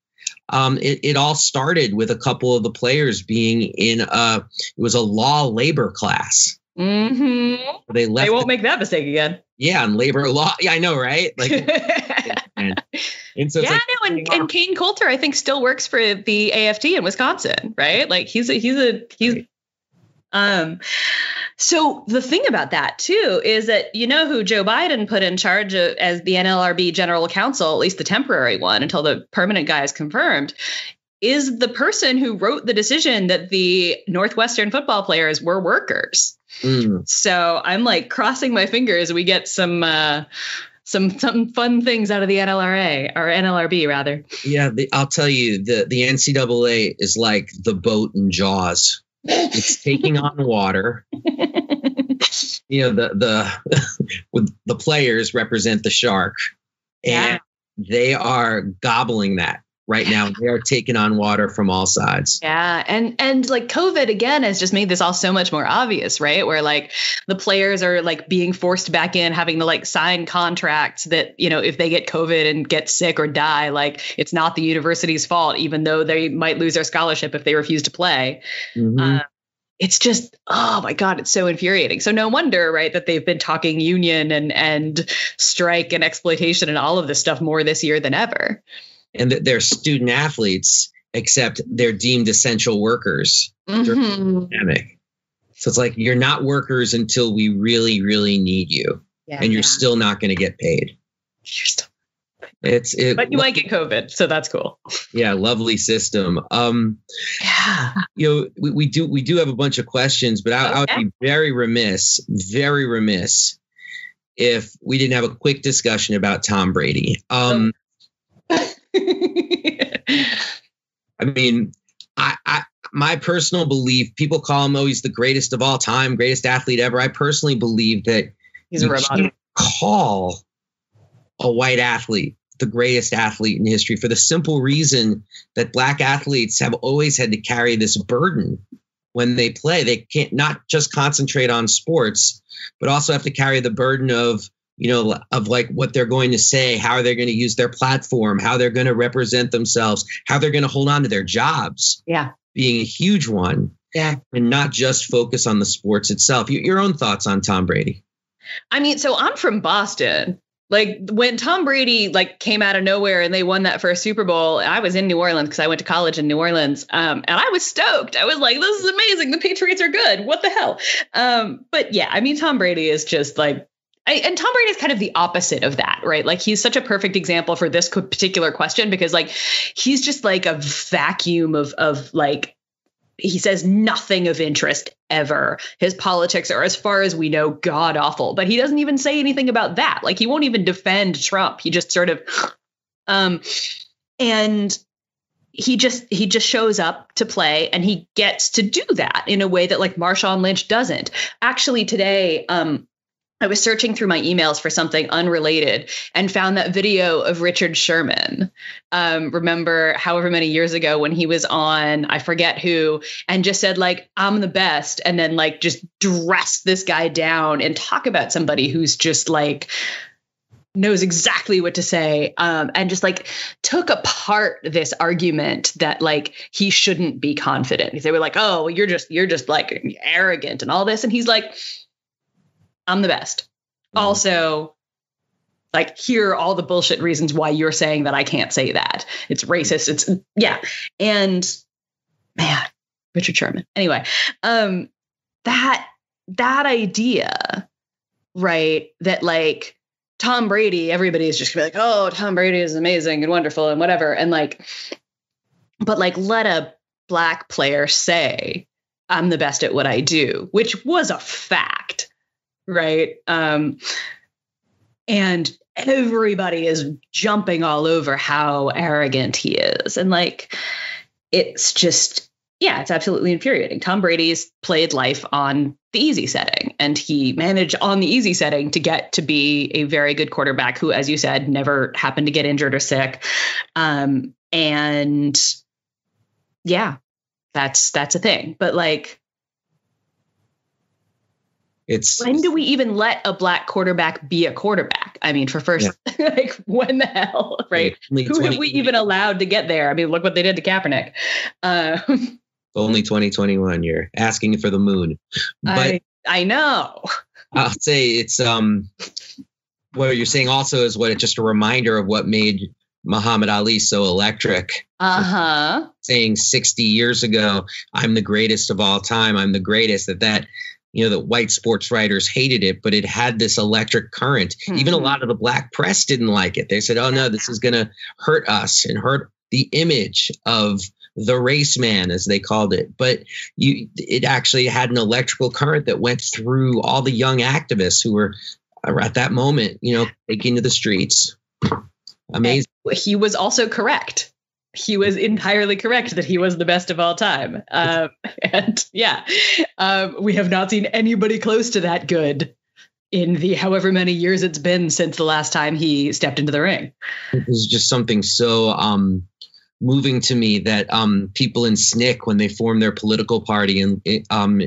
Um, it, it all started with a couple of the players being in a, it was a law labor class. Mm-hmm. They left. They won't the, make that mistake again. Yeah, and labor law. Yeah, I know, right? Like, and, and so yeah, like, no, and, and Kane Coulter, I think, still works for the A F T in Wisconsin, right? Like, he's a, he's a, he's. Right. Um. So the thing about that too is that you know who Joe Biden put in charge of, as the N L R B general counsel, at least the temporary one, until the permanent guy is confirmed, is the person who wrote the decision that the Northwestern football players were workers. Mm. So I'm like crossing my fingers we get some uh, some some fun things out of the N L R A or N L R B rather. Yeah, the, I'll tell you the the N C double A is like the boat in Jaws. It's taking on water. You know, the the the players represent the shark, and yeah. they are gobbling that right now. They are taking on water from all sides. Yeah, and and like COVID again has just made this all so much more obvious, right? Where like the players are like being forced back in, having to like sign contracts that, you know, if they get COVID and get sick or die, like it's not the university's fault, even though they might lose their scholarship if they refuse to play. Mm-hmm. Um, it's just, oh my God, it's so infuriating. So no wonder, right, that they've been talking union and and strike and exploitation and all of this stuff more this year than ever. And that they're student athletes, except they're deemed essential workers mm-hmm. during the pandemic. So it's like, you're not workers until we really, really need you. Yeah, and you're yeah. still not going to get paid. You're still. It's, it, but you lo- might get COVID. So that's cool. Yeah. Lovely system. Um, yeah. You know, we, we do, we do have a bunch of questions, but I, okay. I would be very remiss, very remiss if we didn't have a quick discussion about Tom Brady. Um, okay. I mean, I, I, my personal belief, people call him, oh, he's the greatest of all time, greatest athlete ever. I personally believe that he's a robot. Call a white athlete the greatest athlete in history for the simple reason that black athletes have always had to carry this burden when they play. They can't not just concentrate on sports, but also have to carry the burden of, you know, of like what they're going to say, how they're going to use their platform, how they're going to represent themselves, how they're going to hold on to their jobs. Yeah. Being a huge one. Yeah. And not just focus on the sports itself. Your own thoughts on Tom Brady? I mean, so I'm from Boston. Like when Tom Brady like came out of nowhere and they won that first Super Bowl, I was in New Orleans because I went to college in New Orleans, um, and I was stoked. I was like, this is amazing. The Patriots are good. What the hell? Um, but yeah, I mean, Tom Brady is just like, I, and Tom Brady is kind of the opposite of that, right? Like he's such a perfect example for this particular question because like, he's just like a vacuum of, of like, he says nothing of interest ever. His politics are, as far as we know, god awful, but he doesn't even say anything about that. Like he won't even defend Trump. He just sort of, um, and he just, he just shows up to play and he gets to do that in a way that like Marshawn Lynch doesn't. Actually today, um, I was searching through my emails for something unrelated and found that video of Richard Sherman. Um, remember however many years ago when he was on, I forget who, and just said like, I'm the best. And then like just dress this guy down and talk about somebody who's just like, knows exactly what to say. Um, and just like took apart this argument that like, he shouldn't be confident. They were like, oh, you're just, you're just like arrogant and all this. And he's like, I'm the best. Also, like, here are all the bullshit reasons why you're saying that I can't say that. It's racist. It's yeah. And man, Richard Sherman. Anyway, um, that that idea, right? That like Tom Brady, everybody is just gonna be like, oh, Tom Brady is amazing and wonderful and whatever. And like, but like, let a black player say, I'm the best at what I do, which was a fact. Right. Um, and everybody is jumping all over how arrogant he is. And like, it's just, yeah, it's absolutely infuriating. Tom Brady's played life on the easy setting, and he managed on the easy setting to get to be a very good quarterback who, as you said, never happened to get injured or sick. Um, and yeah, that's, that's a thing. But like, It's, when do we even let a black quarterback be a quarterback? I mean, for first, yeah. like when the hell, right? Only Who have we even allowed to get there? I mean, look what they did to Kaepernick. Um, Only twenty twenty-one, you're asking for the moon. But I, I know. I'll say it's um, what you're saying also is what it's just a reminder of what made Muhammad Ali so electric. Uh-huh. Saying sixty years ago, I'm the greatest of all time. I'm the greatest at that. You know, the white sports writers hated it, but it had this electric current. Mm-hmm. Even a lot of the black press didn't like it. They said, oh, no, this is going to hurt us and hurt the image of the race man, as they called it. But you, it actually had an electrical current that went through all the young activists who were at that moment, you know, taking to the streets. Amazing. And he was also correct. He was entirely correct that he was the best of all time. Um, and yeah, um, we have not seen anybody close to that good in the however many years it's been since the last time he stepped into the ring. It was just something so um, moving to me that um, people in S N C C, when they formed their political party in, um,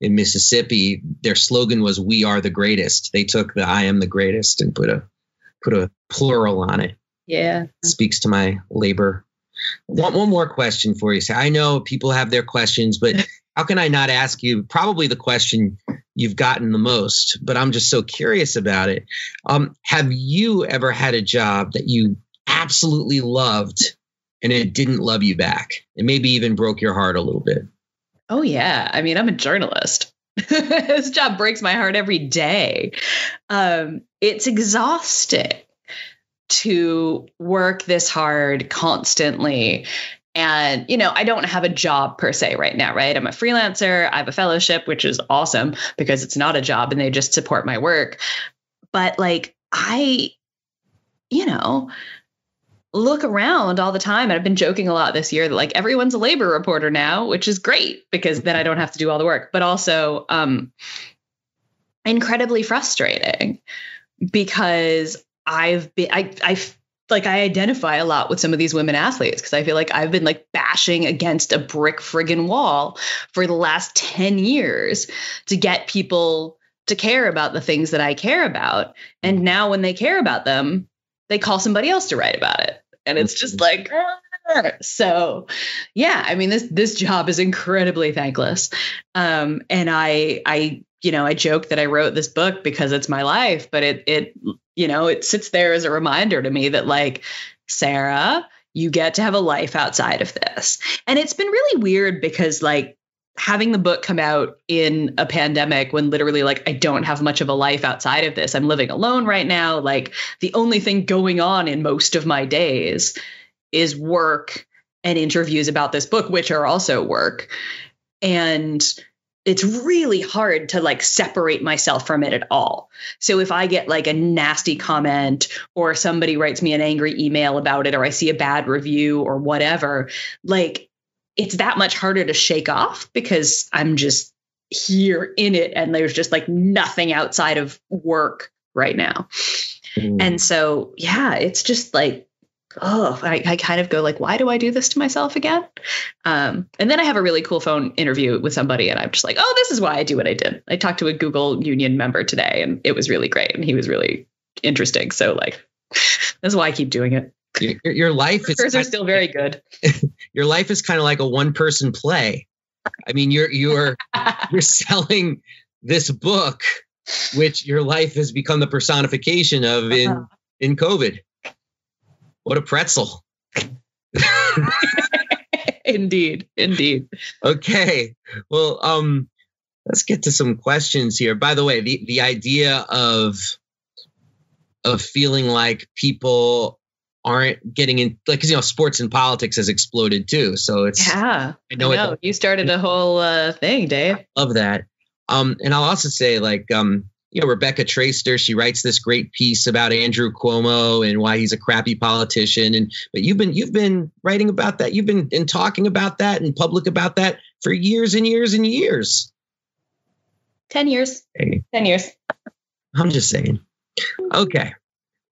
in Mississippi, their slogan was, "We are the greatest." They took the "I am the greatest" and put a put a plural on it. Yeah. It speaks to my labor. One, one more question for you, Sarah. I know people have their questions, but how can I not ask you probably the question you've gotten the most, but I'm just so curious about it. Um, have you ever had a job that you absolutely loved and it didn't love you back? It maybe even broke your heart a little bit. Oh, yeah. I mean, I'm a journalist. This job breaks my heart every day. Um, it's exhausting to work this hard constantly. And, you know, I don't have a job per se right now, right? I'm a freelancer. I have a fellowship, which is awesome because it's not a job and they just support my work. But like, I, you know, look around all the time. And I've been joking a lot this year that like everyone's a labor reporter now, which is great because then I don't have to do all the work, but also um, incredibly frustrating because I've been, I, I, like, I identify a lot with some of these women athletes because I feel like I've been like bashing against a brick friggin' wall for the last ten years to get people to care about the things that I care about. And now when they care about them, they call somebody else to write about it. And it's just like, ah. So yeah, I mean, this, this job is incredibly thankless. Um, and I, I, you know, I joke that I wrote this book because it's my life, but it, it, you know, it sits there as a reminder to me that like, Sarah, you get to have a life outside of this. And it's been really weird because like having the book come out in a pandemic when literally like, I don't have much of a life outside of this. I'm living alone right now. Like the only thing going on in most of my days is work and interviews about this book, which are also work. And it's really hard to like separate myself from it at all. So if I get like a nasty comment or somebody writes me an angry email about it, or I see a bad review or whatever, like it's that much harder to shake off because I'm just here in it. And there's just like nothing outside of work right now. Mm. And so, yeah, it's just like, oh, I, I kind of go like, why do I do this to myself again? Um, and then I have a really cool phone interview with somebody and I'm just like, oh, this is why I do what I did. I talked to a Google union member today and it was really great. And he was really interesting. So like, that's why I keep doing it. Your, your life is kind of, still very good. Your life is kind of like a one person play. I mean, you're, you're, you're selling this book, which your life has become the personification of in, uh-huh. in COVID. What a pretzel. Indeed. Indeed. Okay. Well, um, let's get to some questions here. By the way, the, the idea of, of feeling like people aren't getting in, like, 'cause, you know, sports and politics has exploded too. So it's, yeah, I know, I know. It, you started a whole uh, thing, Dave. I love that. Um, and I'll also say like, um, you know, Rebecca Traister, she writes this great piece about Andrew Cuomo and why he's a crappy politician. And but you've been you've been writing about that. You've been and talking about that in public about that for years and years and years. Ten years. Okay. Ten years. I'm just saying. OK.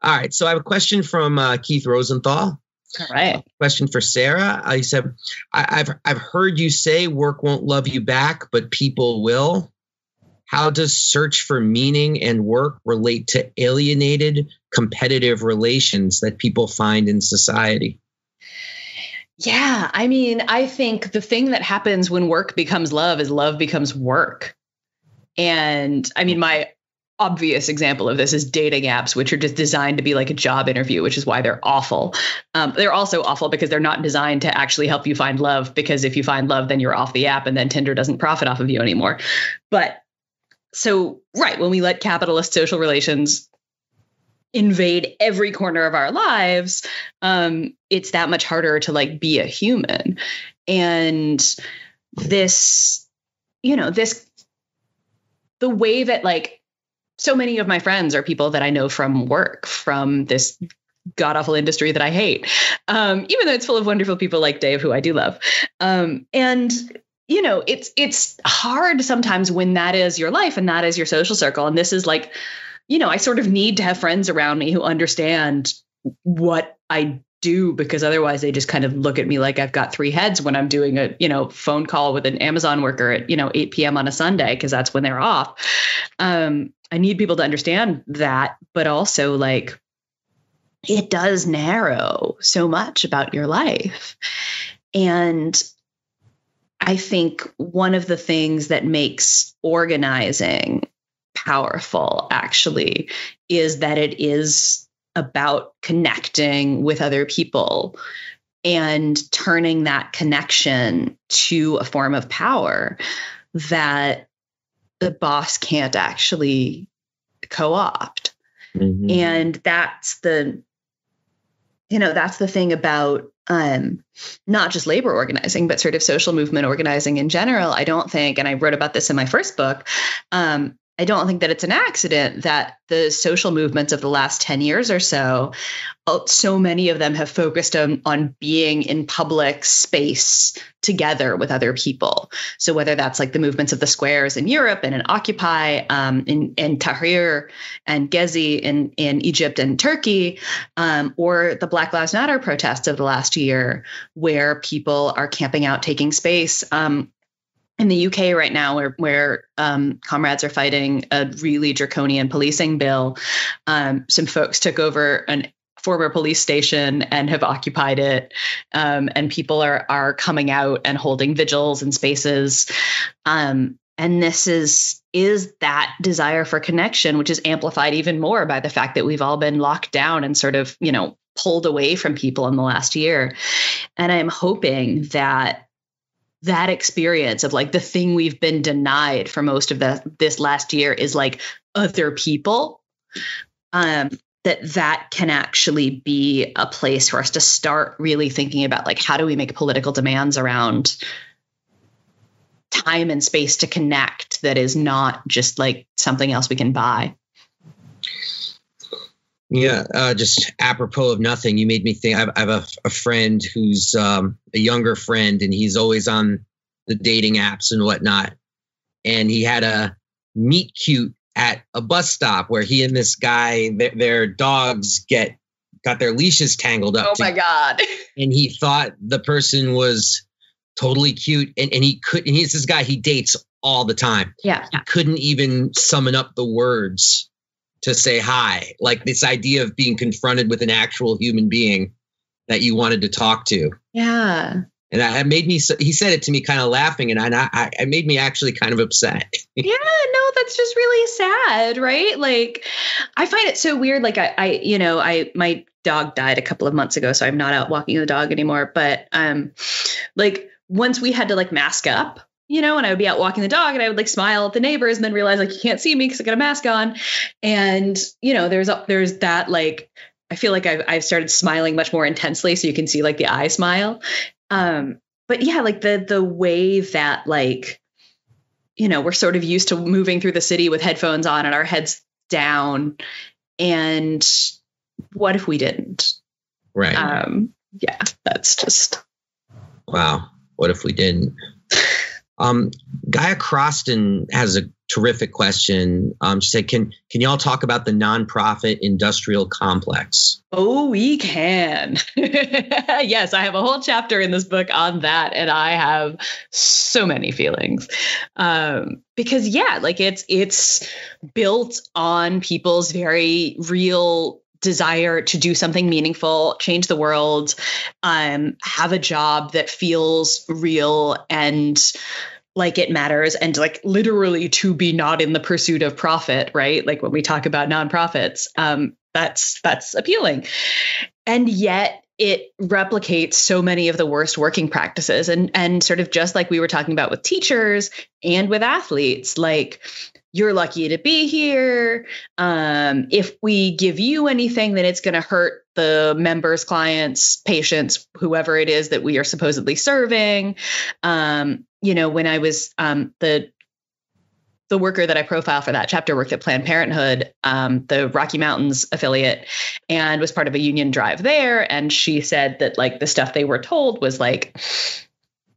All right. So I have a question from uh, Keith Rosenthal. All right. Question for Sarah. I said, I, I've I've heard you say work won't love you back, but people will. How does search for meaning and work relate to alienated, competitive relations that people find in society? Yeah, I mean, I think the thing that happens when work becomes love is love becomes work. And I mean, my obvious example of this is dating apps, which are just designed to be like a job interview, which is why they're awful. Um, they're also awful because they're not designed to actually help you find love, because if you find love, then you're off the app and then Tinder doesn't profit off of you anymore. But so, right, when we let capitalist social relations invade every corner of our lives, um, it's that much harder to like be a human. And this, you know, this, the way that like, so many of my friends are people that I know from work, from this god-awful industry that I hate, um, even though it's full of wonderful people like Dave, who I do love. Um, and, you know, it's it's hard sometimes when that is your life and that is your social circle. And this is like, you know, I sort of need to have friends around me who understand what I do, because otherwise they just kind of look at me like I've got three heads when I'm doing a, you know, phone call with an Amazon worker at, you know, eight p.m. on a Sunday, because that's when they're off. Um, I need people to understand that, but also like it does narrow so much about your life. And I think one of the things that makes organizing powerful actually is that it is about connecting with other people and turning that connection to a form of power that the boss can't actually co-opt. Mm-hmm. And that's the, you know, that's the thing about um, not just labor organizing, but sort of social movement organizing in general. I don't think, and I wrote about this in my first book, um, I don't think that it's an accident that the social movements of the last ten years or so, so many of them have focused on, on being in public space together with other people. So whether that's like the movements of the squares in Europe and in Occupy, um, in, in Tahrir and Gezi in, in Egypt and Turkey, um, or the Black Lives Matter protests of the last year, where people are camping out, taking space, um, in the U K right now, where where um, comrades are fighting a really draconian policing bill, um, some folks took over a former police station and have occupied it, um, and people are are coming out and holding vigils in spaces. Um, and this is is that desire for connection, which is amplified even more by the fact that we've all been locked down and sort of, you know, pulled away from people in the last year. And I'm hoping that that experience of like the thing we've been denied for most of the, this last year is like other people, um, that that can actually be a place for us to start really thinking about like, how do we make political demands around time and space to connect that is not just like something else we can buy? Yeah, uh, just apropos of nothing, you made me think. I have, I have a, a friend who's um, a younger friend, and he's always on the dating apps and whatnot. And he had a meet cute at a bus stop where he and this guy, th- their dogs get got their leashes tangled up. Oh my God! And he thought the person was totally cute, and, and he could. And he's this guy he dates all the time. Yeah, he couldn't even summon up the words to say hi. Like this idea of being confronted with an actual human being that you wanted to talk to. Yeah. And I, I made me, he said it to me kind of laughing, and I, I, it made me actually kind of upset. Yeah, no, that's just really sad. Right. Like I find it so weird. Like I, I, you know, I, my dog died a couple of months ago, so I'm not out walking the dog anymore, but um, like once we had to like mask up, you know, and I would be out walking the dog and I would like smile at the neighbors and then realize like, you can't see me because I got a mask on. And, you know, there's, a, there's that, like, I feel like I've, I've started smiling much more intensely. So you can see like the eye smile. Um, but yeah, like the, the way that like, you know, we're sort of used to moving through the city with headphones on and our heads down. And what if we didn't? Right. Um, yeah, that's just. Wow. What if we didn't? Um, Gaia Croston has a terrific question. Um, she said, can, can y'all talk about the nonprofit industrial complex? Oh, we can. Yes. I have a whole chapter in this book on that. And I have so many feelings, um, because yeah, like it's, it's built on people's very real desire to do something meaningful, change the world, um, have a job that feels real and like it matters, and like literally to be not in the pursuit of profit, right? Like when we talk about nonprofits, um, that's that's appealing. And yet it replicates so many of the worst working practices. And and sort of just like we were talking about with teachers and with athletes, like you're lucky to be here. Um, if we give you anything, then it's going to hurt the members, clients, patients, whoever it is that we are supposedly serving. Um, you know, when I was um, the the worker that I profile for that chapter worked at Planned Parenthood, um, the Rocky Mountains affiliate, and was part of a union drive there. And she said that like the stuff they were told was like,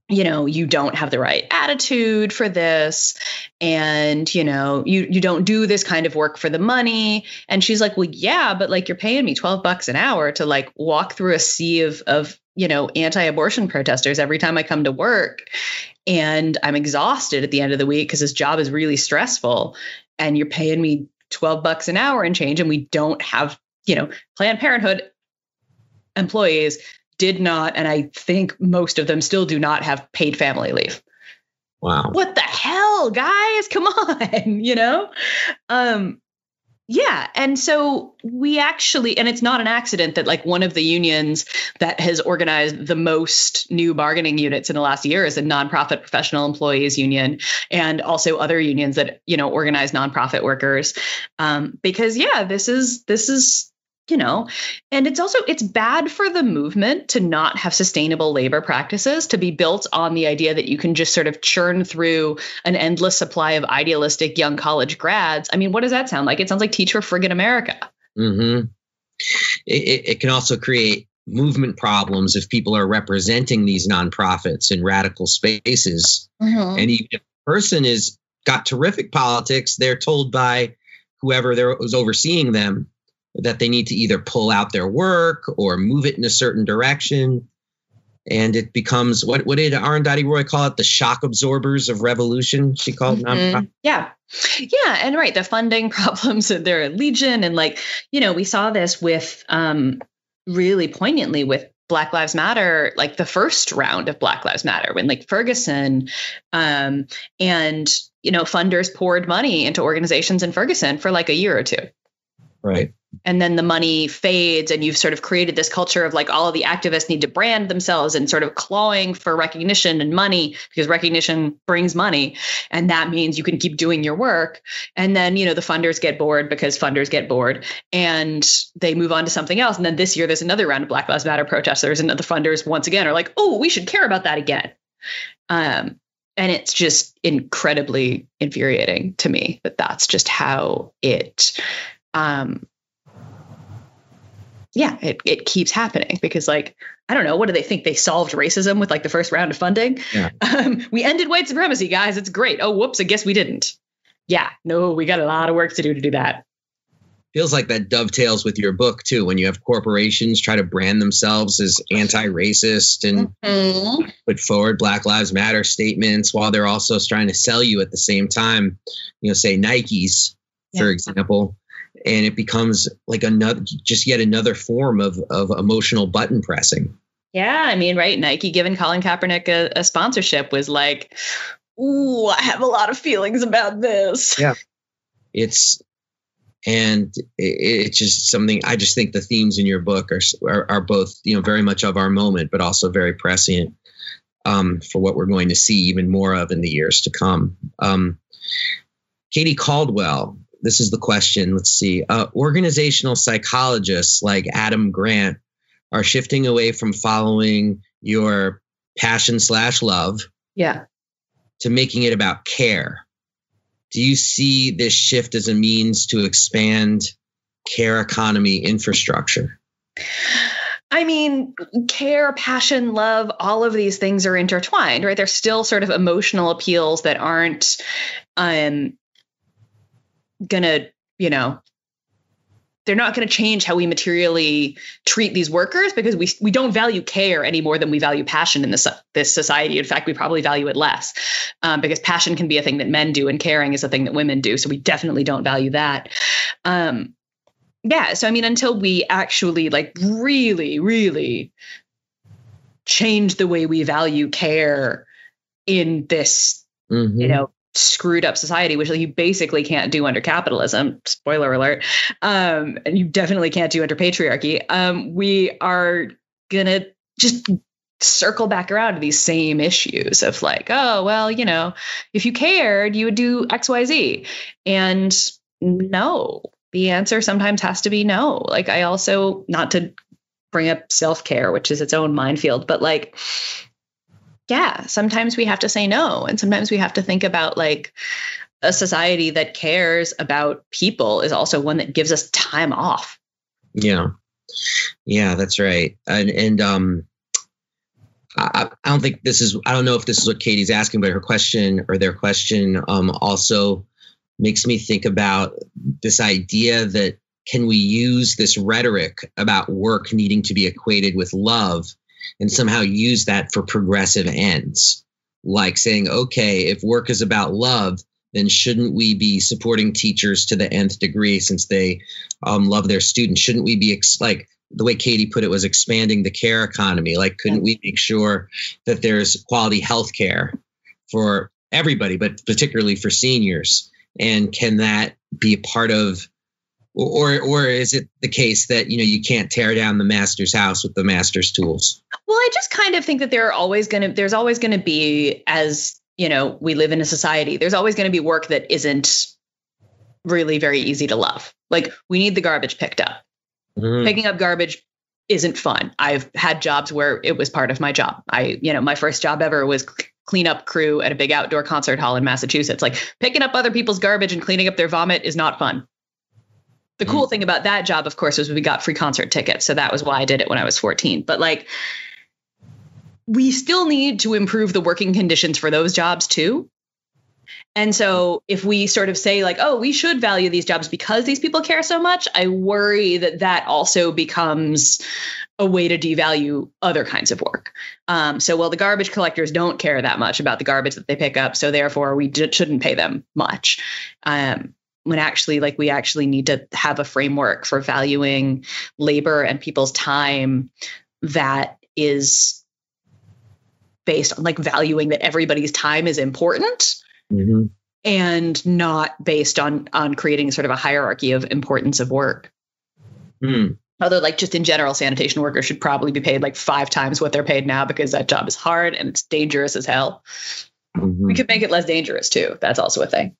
you know, you don't have the right attitude for this, and, you know, you, you don't do this kind of work for the money. And she's like, well, yeah, but like, you're paying me twelve bucks an hour to like walk through a sea of, of, you know, anti-abortion protesters every time I come to work, and I'm exhausted at the end of the week because this job is really stressful, and you're paying me twelve bucks an hour and change. And we don't have, you know, Planned Parenthood employees did not, and I think most of them still do not, have paid family leave. Wow. What the hell, guys? Come on, you know? Um, yeah. And so we actually, and it's not an accident that like one of the unions that has organized the most new bargaining units in the last year is a nonprofit professional employees union, and also other unions that, you know, organize nonprofit workers. Um, because yeah, this is, this is, you know, and it's also, it's bad for the movement to not have sustainable labor practices, to be built on the idea that you can just sort of churn through an endless supply of idealistic young college grads. I mean, what does that sound like? It sounds like Teach for Friggin' America. Mm-hmm. It, it can also create movement problems if people are representing these nonprofits in radical spaces. Mm-hmm. And even if a person is got terrific politics, they're told by whoever there was overseeing them that they need to either pull out their work or move it in a certain direction. And it becomes, what what did Arundhati Roy call it? The shock absorbers of revolution, she called mm-hmm. them. Yeah. Yeah. And right. The funding problems, they're a legion. And like, you know, we saw this with um, really poignantly with Black Lives Matter, like the first round of Black Lives Matter, when like Ferguson um, and, you know, funders poured money into organizations in Ferguson for like a year or two. Right. And then the money fades, and you've sort of created this culture of like all of the activists need to brand themselves and sort of clawing for recognition and money, because recognition brings money. And that means you can keep doing your work. And then, you know, the funders get bored because funders get bored and they move on to something else. And then this year, there's another round of Black Lives Matter protesters, and the funders once again are like, oh, we should care about that again. Um, and it's just incredibly infuriating to me that that's just how it Um, yeah, it, it keeps happening, because like, I don't know, what do they think? They solved racism with like the first round of funding. Yeah. Um, we ended white supremacy, guys. It's great. Oh, whoops. I guess we didn't. Yeah, no, we got a lot of work to do to do that. Feels like that dovetails with your book too, when you have corporations try to brand themselves as anti-racist and mm-hmm. put forward Black Lives Matter statements, while they're also trying to sell you at the same time, you know, say Nikes, yeah. for example. And it becomes like another, just yet another form of, of emotional button pressing. Yeah. I mean, right. Nike giving Colin Kaepernick a, a sponsorship was like, ooh, I have a lot of feelings about this. Yeah. It's, and it, it's just something, I just think the themes in your book are, are, are both, you know, very much of our moment, but also very prescient um, for what we're going to see even more of in the years to come. Um, Katie Caldwell, this is the question. Let's see. Uh, organizational psychologists like Adam Grant are shifting away from following your passion slash love yeah. to making it about care. Do you see this shift as a means to expand care economy infrastructure? I mean, care, passion, love, all of these things are intertwined, right? They're still sort of emotional appeals that aren't, um, gonna, you know, they're not going to change how we materially treat these workers, because we we don't value care any more than we value passion in this this society. In fact, we probably value it less um, because passion can be a thing that men do and caring is a thing that women do. So we definitely don't value that. Um, yeah. So, I mean, until we actually like really, really change the way we value care in this mm-hmm. you know, screwed up society, which you basically can't do under capitalism, spoiler alert, um, and you definitely can't do under patriarchy, um, we are going to just circle back around to these same issues of like, oh, well, you know, if you cared, you would do X, Y, Z. And no, the answer sometimes has to be no. Like, I also, not to bring up self-care, which is its own minefield, but like, yeah, sometimes we have to say no. And sometimes we have to think about like a society that cares about people is also one that gives us time off. Yeah. Yeah, that's right. And, and, um, I, I don't think this is, I don't know if this is what Katie's asking, but her question or their question um, also makes me think about this idea that can we use this rhetoric about work needing to be equated with love and somehow use that for progressive ends? Like saying, okay, if work is about love, then shouldn't we be supporting teachers to the nth degree since they um, love their students? Shouldn't we be ex- like, the way Katie put it was expanding the care economy. Like, couldn't we make sure that there's quality health care for everybody, but particularly for seniors? And can that be a part of, or or is it the case that, you know, you can't tear down the master's house with the master's tools? Well, I just kind of think that there are always going to, there's always going to be, as, you know, we live in a society, there's always going to be work that isn't really very easy to love. Like, we need the garbage picked up. Picking up garbage isn't fun. I've had jobs where it was part of my job. I, you know, my first job ever was cleanup crew at a big outdoor concert hall in Massachusetts. Like, picking up other people's garbage and cleaning up their vomit is not fun. The cool mm. thing about that job, of course, was we got free concert tickets. So that was why I did it when I was fourteen. But like, we still need to improve the working conditions for those jobs too. And so if we sort of say like, oh, we should value these jobs because these people care so much, I worry that that also becomes a way to devalue other kinds of work. Um, so, well, the garbage collectors don't care that much about the garbage that they pick up, so therefore we d- shouldn't pay them much. Um, when actually, like, we actually need to have a framework for valuing labor and people's time that is based on like valuing that everybody's time is important. Mm-hmm. And not based on on creating sort of a hierarchy of importance of work. Mm. Although, like, just in general, sanitation workers should probably be paid like five times what they're paid now, because that job is hard and it's dangerous as hell. Mm-hmm. We could make it less dangerous too. That's also a thing.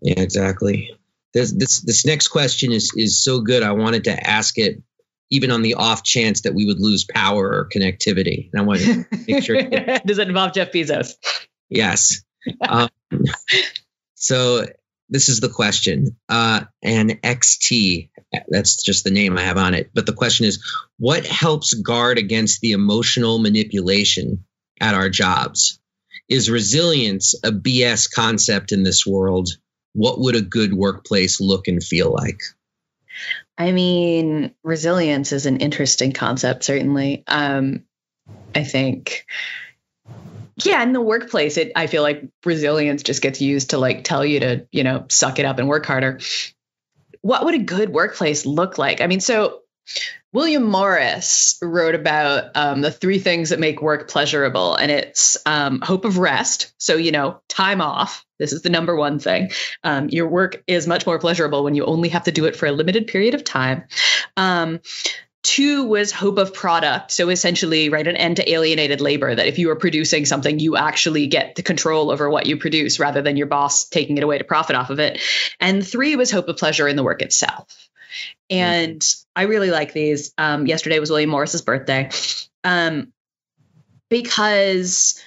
Yeah, exactly. This this this next question is is so good. I wanted to ask it, even on the off chance that we would lose power or connectivity. And I wanted to make sure. Does it involve Jeff Bezos? Yes. um, so this is the question, uh, and X T, that's just the name I have on it. But the question is, what helps guard against the emotional manipulation at our jobs? Is resilience a B S concept in this world? What would a good workplace look and feel like? I mean, resilience is an interesting concept, certainly. Um, I think, yeah, in the workplace, it, I feel like resilience just gets used to like tell you to, you know, suck it up and work harder. What would a good workplace look like? I mean, so William Morris wrote about um, the three things that make work pleasurable, and it's um, hope of rest. So, you know, time off. This is the number one thing. Um, your work is much more pleasurable when you only have to do it for a limited period of time. Um, Two was hope of product. So essentially, right, an end to alienated labor, that if you are producing something, you actually get the control over what you produce rather than your boss taking it away to profit off of it. And three was hope of pleasure in the work itself. And mm-hmm. I really like these. Um, yesterday was William Morris's birthday. Um, because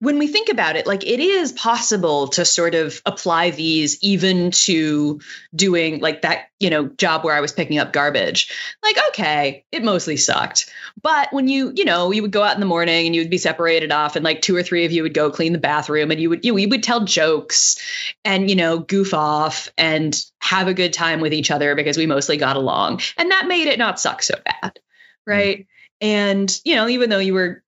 when we think about it, like, it is possible to sort of apply these even to doing like that, you know, job where I was picking up garbage. Like, okay, it mostly sucked. But when you, you know, you would go out in the morning and you would be separated off, and like two or three of you would go clean the bathroom, and you would, you, you would tell jokes and, you know, goof off and have a good time with each other because we mostly got along, and that made it not suck so bad. Right. Mm-hmm. And, you know, even though you were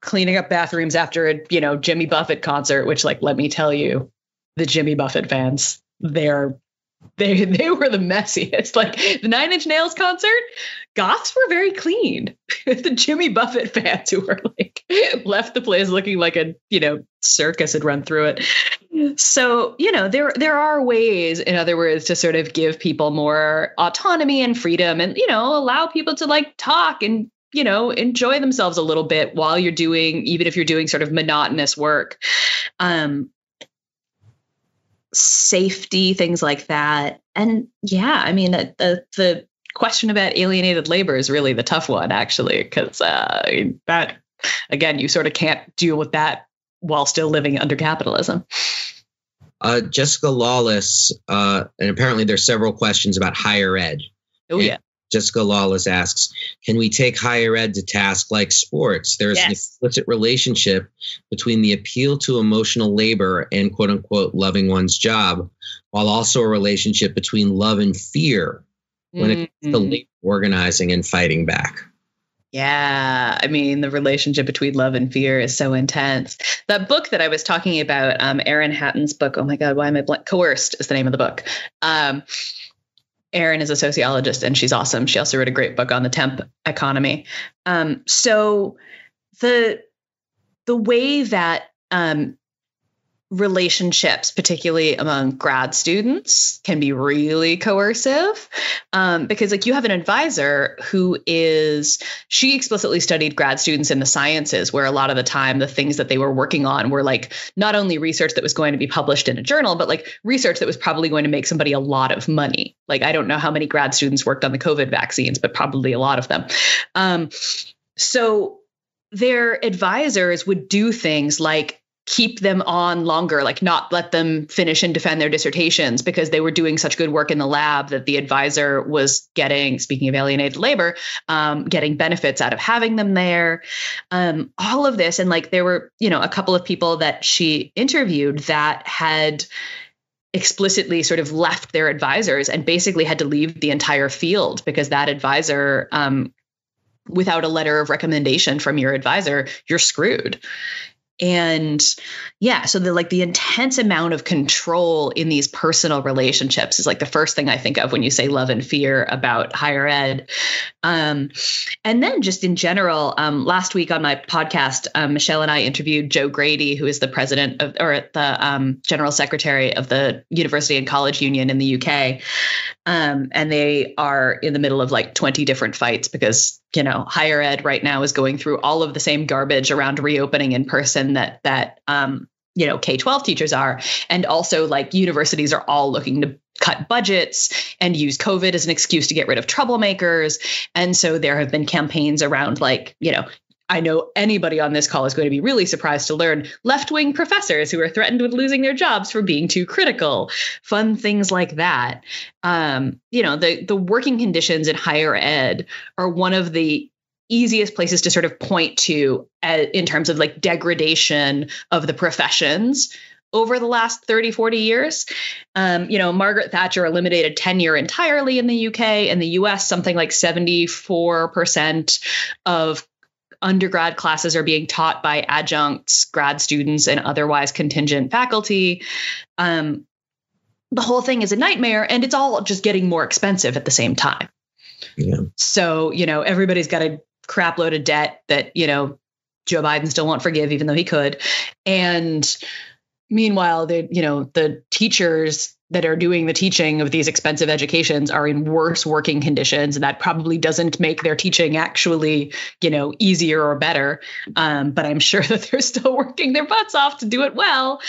cleaning up bathrooms after a, you know, Jimmy Buffett concert, which, like, let me tell you, the Jimmy Buffett fans, they're they they were the messiest. Like the Nine Inch Nails concert, goths were very clean. The Jimmy Buffett fans who were like left the place looking like a, you know, circus had run through it. So, you know, there there are ways, in other words, to sort of give people more autonomy and freedom and, you know, allow people to like talk and, you know, enjoy themselves a little bit while you're doing, even if you're doing sort of monotonous work. Um, safety, things like that. And yeah, I mean, the, the, the question about alienated labor is really the tough one, actually, because uh, that, again, you sort of can't deal with that while still living under capitalism. Uh, Jessica Lawless, uh, and apparently there's several questions about higher ed. Oh, yeah. And Jessica Lawless asks, can we take higher ed to task like sports? There is yes. an explicit relationship between the appeal to emotional labor and quote unquote loving one's job, while also a relationship between love and fear when mm-hmm. it comes to labor organizing and fighting back. Yeah, I mean, the relationship between love and fear is so intense. That book that I was talking about, um, Erin Hatton's book, oh my God, why am I blank? Coerced is the name of the book. Um, Erin is a sociologist and she's awesome. She also wrote a great book on the temp economy. Um, so the the way that um, relationships, particularly among grad students, can be really coercive um, because like you have an advisor who is, she explicitly studied grad students in the sciences where a lot of the time the things that they were working on were like not only research that was going to be published in a journal, but like research that was probably going to make somebody a lot of money. Like, I don't know how many grad students worked on the COVID vaccines, but probably a lot of them. Um, so their advisors would do things like keep them on longer, like not let them finish and defend their dissertations because they were doing such good work in the lab that the advisor was getting, speaking of alienated labor, um, getting benefits out of having them there, um, all of this. And like, there were, you know, a couple of people that she interviewed that had explicitly sort of left their advisors and basically had to leave the entire field because that advisor, um, without a letter of recommendation from your advisor, you're screwed. And yeah, so the like the intense amount of control in these personal relationships is like the first thing I think of when you say love and fear about higher ed. Um, and then just in general, um, last week on my podcast, um, Michelle and I interviewed Joe Grady, who is the president of or the um, general secretary of the University and College Union in the U K. Um, and they are in the middle of like twenty different fights because, you know, higher ed right now is going through all of the same garbage around reopening in person that that, um, you know, K twelve teachers are. And also like universities are all looking to cut budgets and use COVID as an excuse to get rid of troublemakers. And so there have been campaigns around like, you know, I know anybody on this call is going to be really surprised to learn left-wing professors who are threatened with losing their jobs for being too critical, fun things like that. Um, you know, the, the working conditions in higher ed are one of the easiest places to sort of point to uh, in terms of like degradation of the professions over the last thirty, forty years. Um, you know, Margaret Thatcher eliminated tenure entirely in the U K. In the U S, something like seventy-four percent of undergrad classes are being taught by adjuncts, grad students, and otherwise contingent faculty. Um, the whole thing is a nightmare, and it's all just getting more expensive at the same time. Yeah. So, you know, everybody's got a crap load of debt that, you know, Joe Biden still won't forgive, even though he could. And meanwhile, they, you know, the teachers that are doing the teaching of these expensive educations are in worse working conditions. And that probably doesn't make their teaching actually, you know, easier or better. Um, but I'm sure that they're still working their butts off to do it well.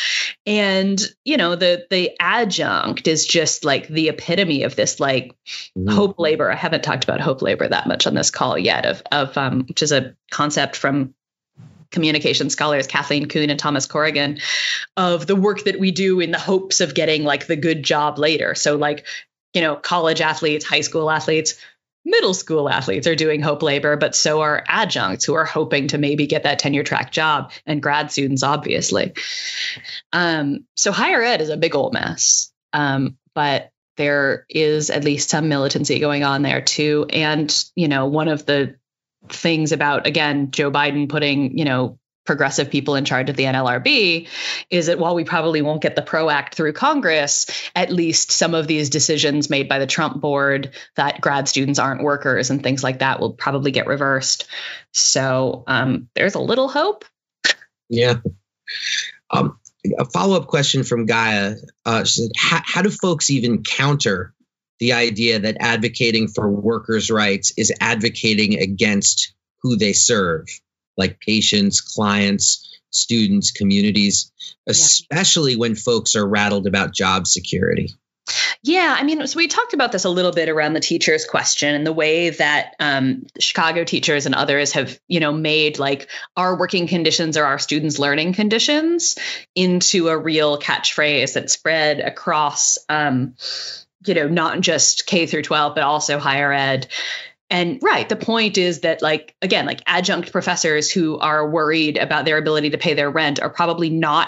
And, you know, the, the adjunct is just like the epitome of this, like mm-hmm. hope labor. I haven't talked about hope labor that much on this call yet of, of, um, which is a concept from communication scholars Kathleen Kuhn and Thomas Corrigan of the work that we do in the hopes of getting like the good job later. So like, you know, college athletes, high school athletes, middle school athletes are doing hope labor, but so are adjuncts who are hoping to maybe get that tenure track job and grad students, obviously. Um, so higher ed is a big old mess, um, but there is at least some militancy going on there too. And, you know, one of the things about, again, Joe Biden putting, you know, progressive people in charge of the N L R B is that while we probably won't get the PRO Act through Congress, at least some of these decisions made by the Trump board that grad students aren't workers and things like that will probably get reversed. So um, there's a little hope. Yeah. Um, a follow-up question from Gaia. Uh, she said, how, how do folks even counter the idea that advocating for workers' rights is advocating against who they serve? Like patients, clients, students, communities, especially yeah. when folks are rattled about job security. Yeah, I mean, so we talked about this a little bit around the teachers question and the way that um, Chicago teachers and others have, you know, made like our working conditions or our students' learning conditions into a real catchphrase that spread across, um, you know, not just K through twelve, but also higher ed. And right, the point is that, like, again, like adjunct professors who are worried about their ability to pay their rent are probably not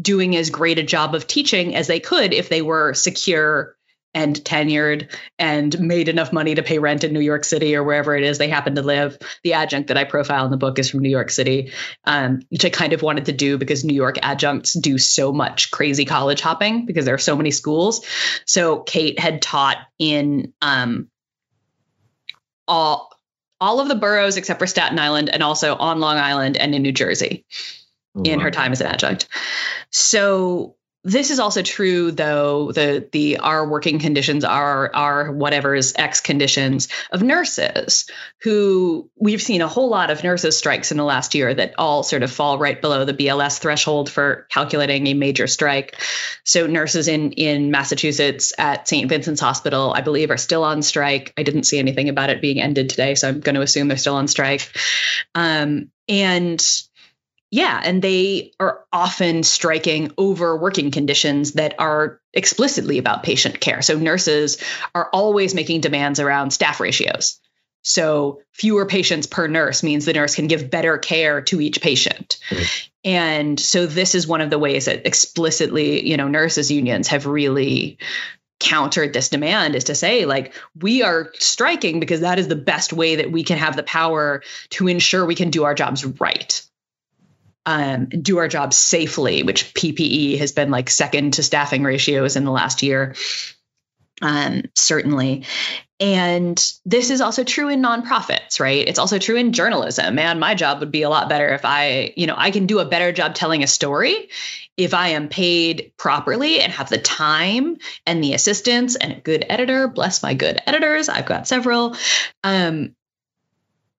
doing as great a job of teaching as they could if they were secure and tenured and made enough money to pay rent in New York City or wherever it is they happen to live. The adjunct that I profile in the book is from New York City, um, which I kind of wanted to do because New York adjuncts do so much crazy college hopping because there are so many schools. So Kate had taught in um, all all of the boroughs except for Staten Island and also on Long Island and in New Jersey oh, in wow. her time as an adjunct. So this is also true, though, the the our working conditions are our whatever's X conditions of nurses who we've seen a whole lot of nurses strikes in the last year that all sort of fall right below the B L S threshold for calculating a major strike. So nurses in in Massachusetts at Saint Vincent's Hospital, I believe, are still on strike. I didn't see anything about it being ended today, so I'm going to assume they're still on strike. Um, and yeah, and they are often striking over working conditions that are explicitly about patient care. So nurses are always making demands around staff ratios. So fewer patients per nurse means the nurse can give better care to each patient. Mm-hmm. And so this is one of the ways that explicitly, you know, nurses unions have really countered this demand is to say, like, we are striking because that is the best way that we can have the power to ensure we can do our jobs right. Um, do our jobs safely, which P P E has been like second to staffing ratios in the last year, um, certainly. And this is also true in nonprofits, right? It's also true in journalism. Man, my job would be a lot better if I, you know, I can do a better job telling a story if I am paid properly and have the time and the assistance and a good editor. Bless my good editors. I've got several, um,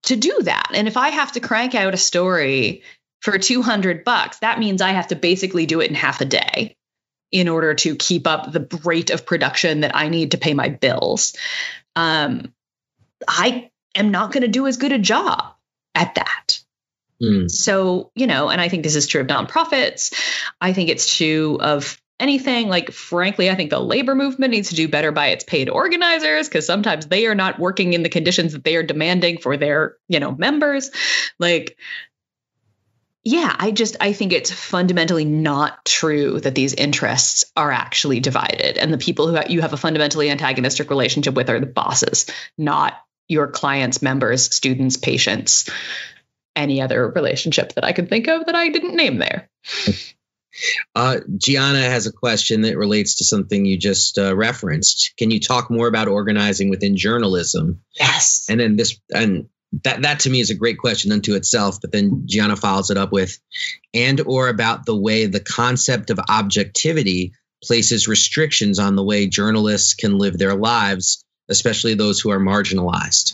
to do that. And if I have to crank out a story for two hundred bucks, that means I have to basically do it in half a day in order to keep up the rate of production that I need to pay my bills. Um, I am not going to do as good a job at that. Mm. So, you know, and I think this is true of nonprofits. I think it's true of anything. Like, frankly, I think the labor movement needs to do better by its paid organizers because sometimes they are not working in the conditions that they are demanding for their, you know, members. Like, Yeah, I just I think it's fundamentally not true that these interests are actually divided. And the people who you have a fundamentally antagonistic relationship with are the bosses, not your clients, members, students, patients, any other relationship that I could think of that I didn't name there. Uh, Gianna has a question that relates to something you just uh, referenced. Can you talk more about organizing within journalism? Yes. And then this and. That that to me is a great question unto itself, but then Gianna follows it up with, and or about the way the concept of objectivity places restrictions on the way journalists can live their lives, especially those who are marginalized.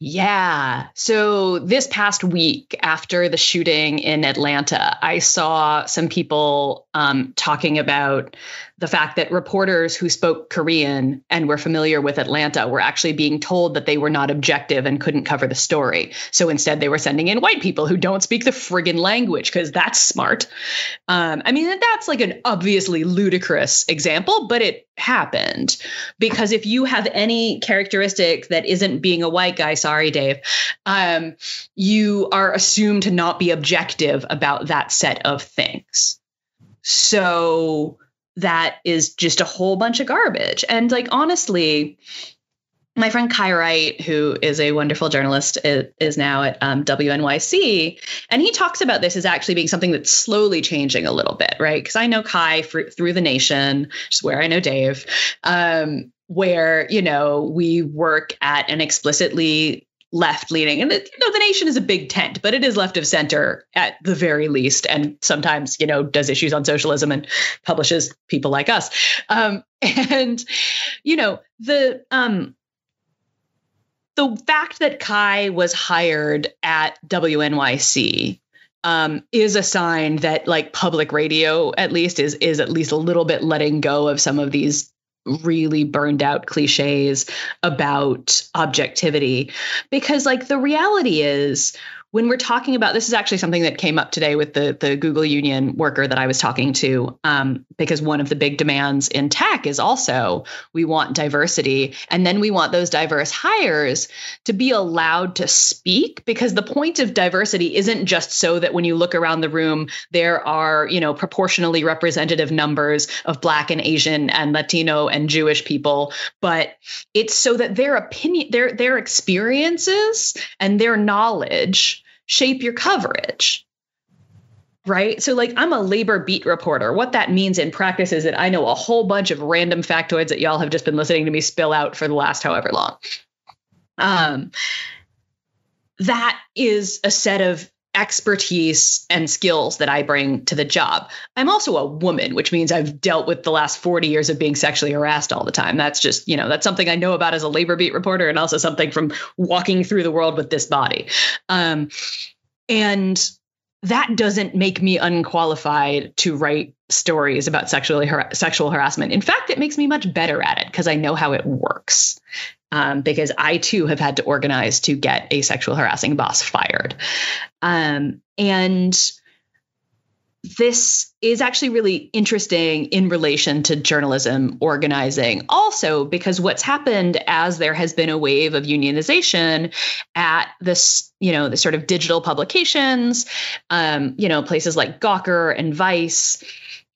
Yeah. So this past week after the shooting in Atlanta, I saw some people um, talking about the fact that reporters who spoke Korean and were familiar with Atlanta were actually being told that they were not objective and couldn't cover the story. So instead, they were sending in white people who don't speak the friggin' language because that's smart. Um, I mean, that's like an obviously ludicrous example, but it happened because if you have any characteristic that isn't being a white guy, sorry, Dave, um, you are assumed to not be objective about that set of things. So that is just a whole bunch of garbage. And like, honestly, my friend Kai Wright, who is a wonderful journalist, is now at um, W N Y C. And he talks about this as actually being something that's slowly changing a little bit, right? Because I know Kai for, through The Nation, which is where I know Dave, um, where, you know, we work at an explicitly left-leaning, and, you know, The Nation is a big tent, but it is left of center at the very least, and sometimes, you know, does issues on socialism and publishes people like us. Um, and, you know, the um, the fact that Kai was hired at W N Y C um, is a sign that, like, public radio at least is is at least a little bit letting go of some of these really burned out cliches about objectivity, because, like, the reality is, when we're talking about, this is actually something that came up today with the the Google union worker that I was talking to, um, because one of the big demands in tech is also, we want diversity, and then we want those diverse hires to be allowed to speak, because the point of diversity isn't just so that when you look around the room, there are, you know, proportionally representative numbers of Black and Asian and Latino and Jewish people, but it's so that their opinion, their their experiences and their knowledge shape your coverage, right? So, like, I'm a labor beat reporter. What that means in practice is that I know a whole bunch of random factoids that y'all have just been listening to me spill out for the last however long. Um, that is a set of expertise and skills that I bring to the job. I'm also a woman, which means I've dealt with the last forty years of being sexually harassed all the time. That's just, you know, that's something I know about as a labor beat reporter, and also something from walking through the world with this body. Um, and that doesn't make me unqualified to write stories about sexually har- sexual harassment. In fact, it makes me much better at it because I know how it works. Um, because I, too, have had to organize to get a sexual harassing boss fired. Um, and this is actually really interesting in relation to journalism organizing also, because what's happened as there has been a wave of unionization at this, you know, the sort of digital publications, um, you know, places like Gawker and Vice,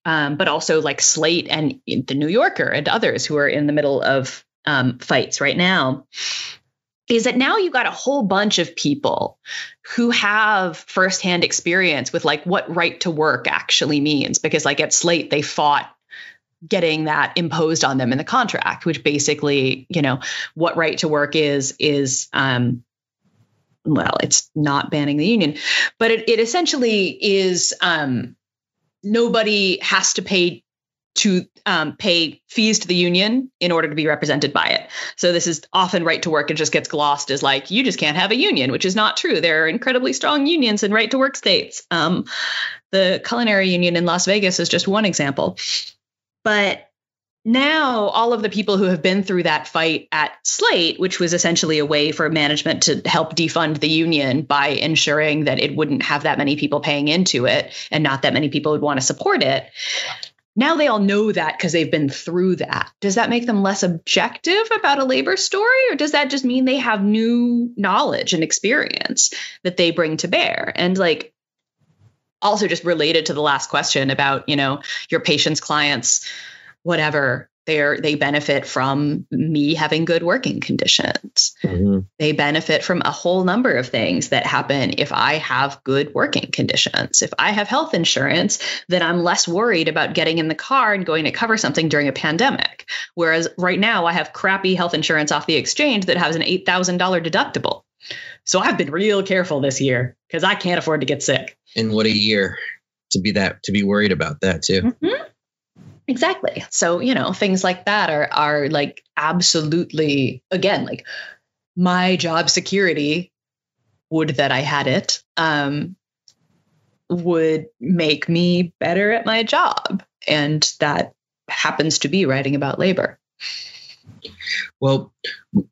um, but also like Slate and The New Yorker and others who are in the middle of Um, fights right now, is that now you've got a whole bunch of people who have firsthand experience with, like, what right to work actually means, because, like, at Slate, they fought getting that imposed on them in the contract, which basically, you know, what right to work is, is, um, well, it's not banning the union, but it, it essentially is, um, nobody has to pay to um, pay fees to the union in order to be represented by it. So this is often right to work. It just gets glossed as, like, you just can't have a union, which is not true. There are incredibly strong unions in right to work states. Um, the culinary union in Las Vegas is just one example. But now all of the people who have been through that fight at Slate, which was essentially a way for management to help defund the union by ensuring that it wouldn't have that many people paying into it and not that many people would want to support it. Now they all know that because they've been through that. Does that make them less objective about a labor story? Or does that just mean they have new knowledge and experience that they bring to bear? And, like, also just related to the last question about, you know, your patients, clients, whatever, they're, they benefit from me having good working conditions. Mm-hmm. They benefit from a whole number of things that happen if I have good working conditions. If I have health insurance, then I'm less worried about getting in the car and going to cover something during a pandemic. Whereas right now I have crappy health insurance off the exchange that has an eight thousand dollars deductible. So I've been real careful this year because I can't afford to get sick. And what a year to be that, to be worried about that too. Mm-hmm. Exactly. So, you know, things like that are, are like, absolutely, again, like, my job security, would that I had it, um, would make me better at my job. And that happens to be writing about labor. Well,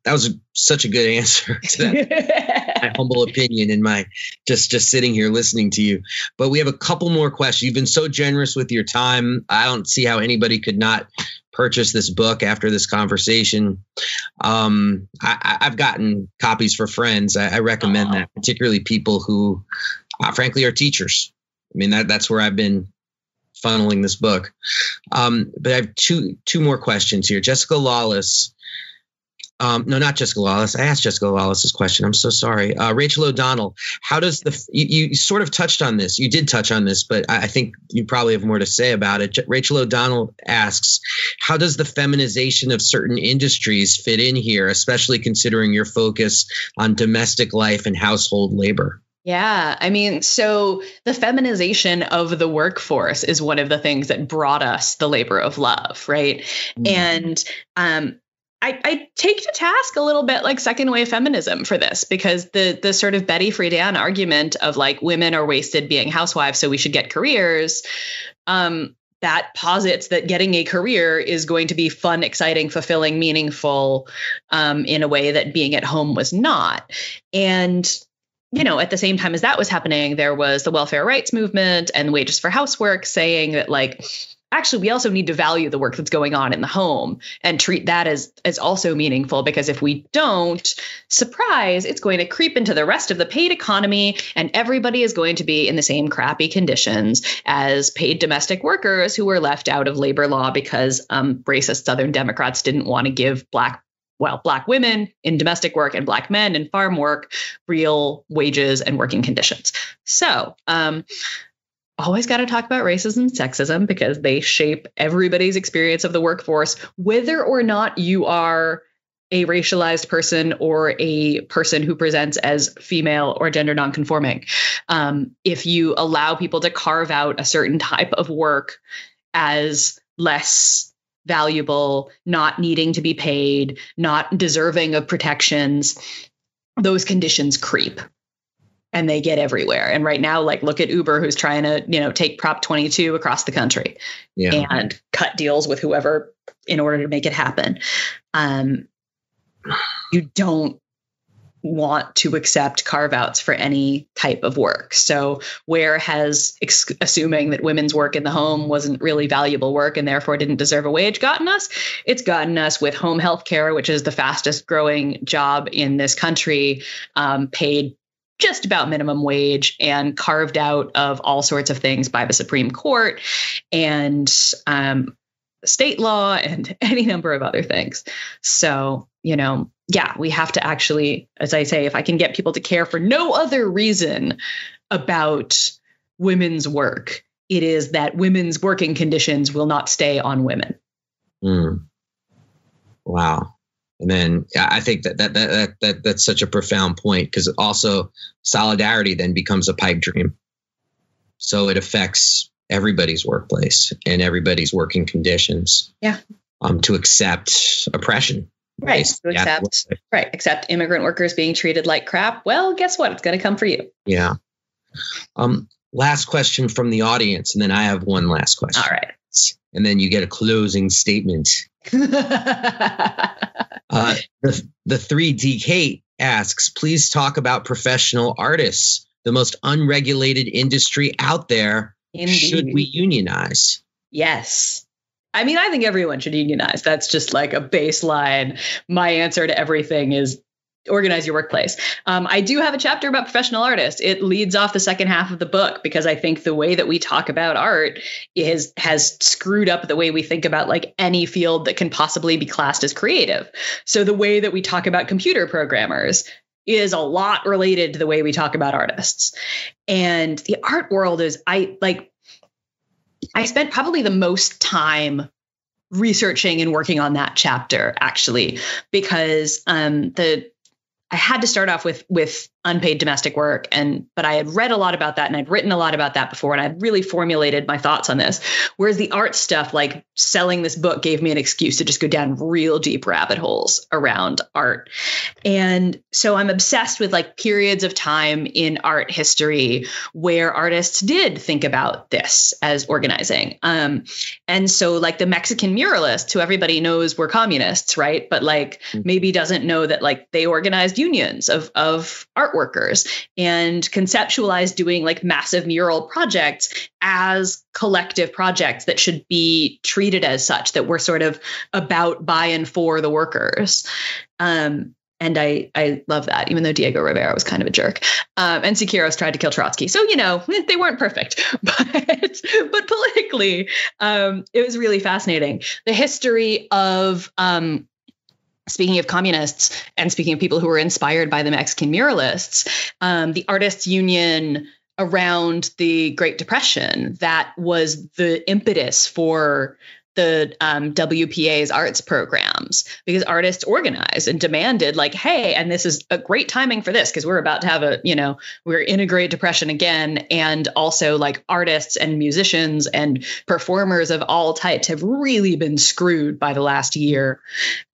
that was such a good answer to that. My humble opinion and my just just sitting here listening to you. But we have a couple more questions. You've been so generous with your time. I don't see how anybody could not purchase this book after this conversation. Um, I, I've gotten copies for friends. I, I recommend oh. that, particularly people who, uh, frankly, are teachers. I mean, that that's where I've been funneling this book. Um, but I have two two more questions here. Jessica Lawless Um, no, not Jessica Lawless. I asked Jessica Lawless's question. I'm so sorry. Uh, Rachel O'Donnell, how does the, you, you sort of touched on this. You did touch on this, but I, I think you probably have more to say about it. Rachel O'Donnell asks, how does the feminization of certain industries fit in here, especially considering your focus on domestic life and household labor? Yeah. I mean, so the feminization of the workforce is one of the things that brought us the labor of love, right? Mm-hmm. And um, I, I take to task a little bit like second wave feminism for this, because the the sort of Betty Friedan argument of like women are wasted being housewives, so we should get careers, um, that posits that getting a career is going to be fun, exciting, fulfilling, meaningful um, in a way that being at home was not. And you know, at the same time as that was happening, there was the welfare rights movement and wages for housework saying that, like, actually, we also need to value the work that's going on in the home and treat that as as also meaningful, because if we don't, surprise, it's going to creep into the rest of the paid economy and everybody is going to be in the same crappy conditions as paid domestic workers who were left out of labor law because um, racist Southern Democrats didn't want to give black well, black women in domestic work and black men in farm work, real wages and working conditions. So um, always got to talk about racism and sexism, because they shape everybody's experience of the workforce, whether or not you are a racialized person or a person who presents as female or gender nonconforming. Um, if you allow people to carve out a certain type of work as less valuable, not needing to be paid, not deserving of protections, those conditions creep and they get everywhere. And right now, like, look at Uber, who's trying to, you know, take Prop twenty-two across the country yeah. and cut deals with whoever in order to make it happen. Um, you don't want to accept carve outs for any type of work. So where has ex- assuming that women's work in the home wasn't really valuable work and therefore didn't deserve a wage gotten us? It's gotten us with home health care, which is the fastest growing job in this country, um, paid just about minimum wage and carved out of all sorts of things by the Supreme Court and um, state law and any number of other things. So, you know, yeah, we have to actually, as I say, if I can get people to care for no other reason about women's work, it is that women's working conditions will not stay on women. Mm. Wow. And then I think that that that, that, that that's such a profound point, because also solidarity then becomes a pipe dream. So it affects everybody's workplace and everybody's working conditions. Yeah. Um, to accept oppression. Right. To accept, yeah. Right. Accept immigrant workers being treated like crap. Well, guess what? It's going to come for you. Yeah. Um, last question from the audience. And then I have one last question. All right. And then you get a closing statement. uh, the, the three D Kate asks, please talk about professional artists, the most unregulated industry out there. Indeed. Should we unionize? Yes. I mean, I think everyone should unionize. That's just like a baseline. My answer to everything is organize your workplace. Um, I do have a chapter about professional artists. It leads off the second half of the book, because I think the way that we talk about art is has screwed up the way we think about like any field that can possibly be classed as creative. So the way that we talk about computer programmers is a lot related to the way we talk about artists. And the art world is, I like, I spent probably the most time researching and working on that chapter, actually, because um, the I had to start off with with unpaid domestic work. And but I had read a lot about that and I'd written a lot about that before. And I'd really formulated my thoughts on this, whereas the art stuff, like selling this book, gave me an excuse to just go down real deep rabbit holes around art. And so I'm obsessed with like periods of time in art history where artists did think about this as organizing. Um, and so like the Mexican muralists, who everybody knows were communists, right? But like maybe doesn't know that like they organized unions of, of art workers and conceptualized doing like massive mural projects as collective projects that should be treated as such, that were sort of about, by, and for the workers. Um, and I, I love that, even though Diego Rivera was kind of a jerk, um, and Siqueiros tried to kill Trotsky. So, you know, they weren't perfect, but, but politically, um, it was really fascinating. The history of, um, Speaking of communists and speaking of people who were inspired by the Mexican muralists, um, the artists' union around the Great Depression, that was the impetus for the um, W P A's arts programs, because artists organized and demanded, like, hey, and this is a great timing for this because we're about to have a, you know, we're in a Great Depression again. And also, like, artists and musicians and performers of all types have really been screwed by the last year.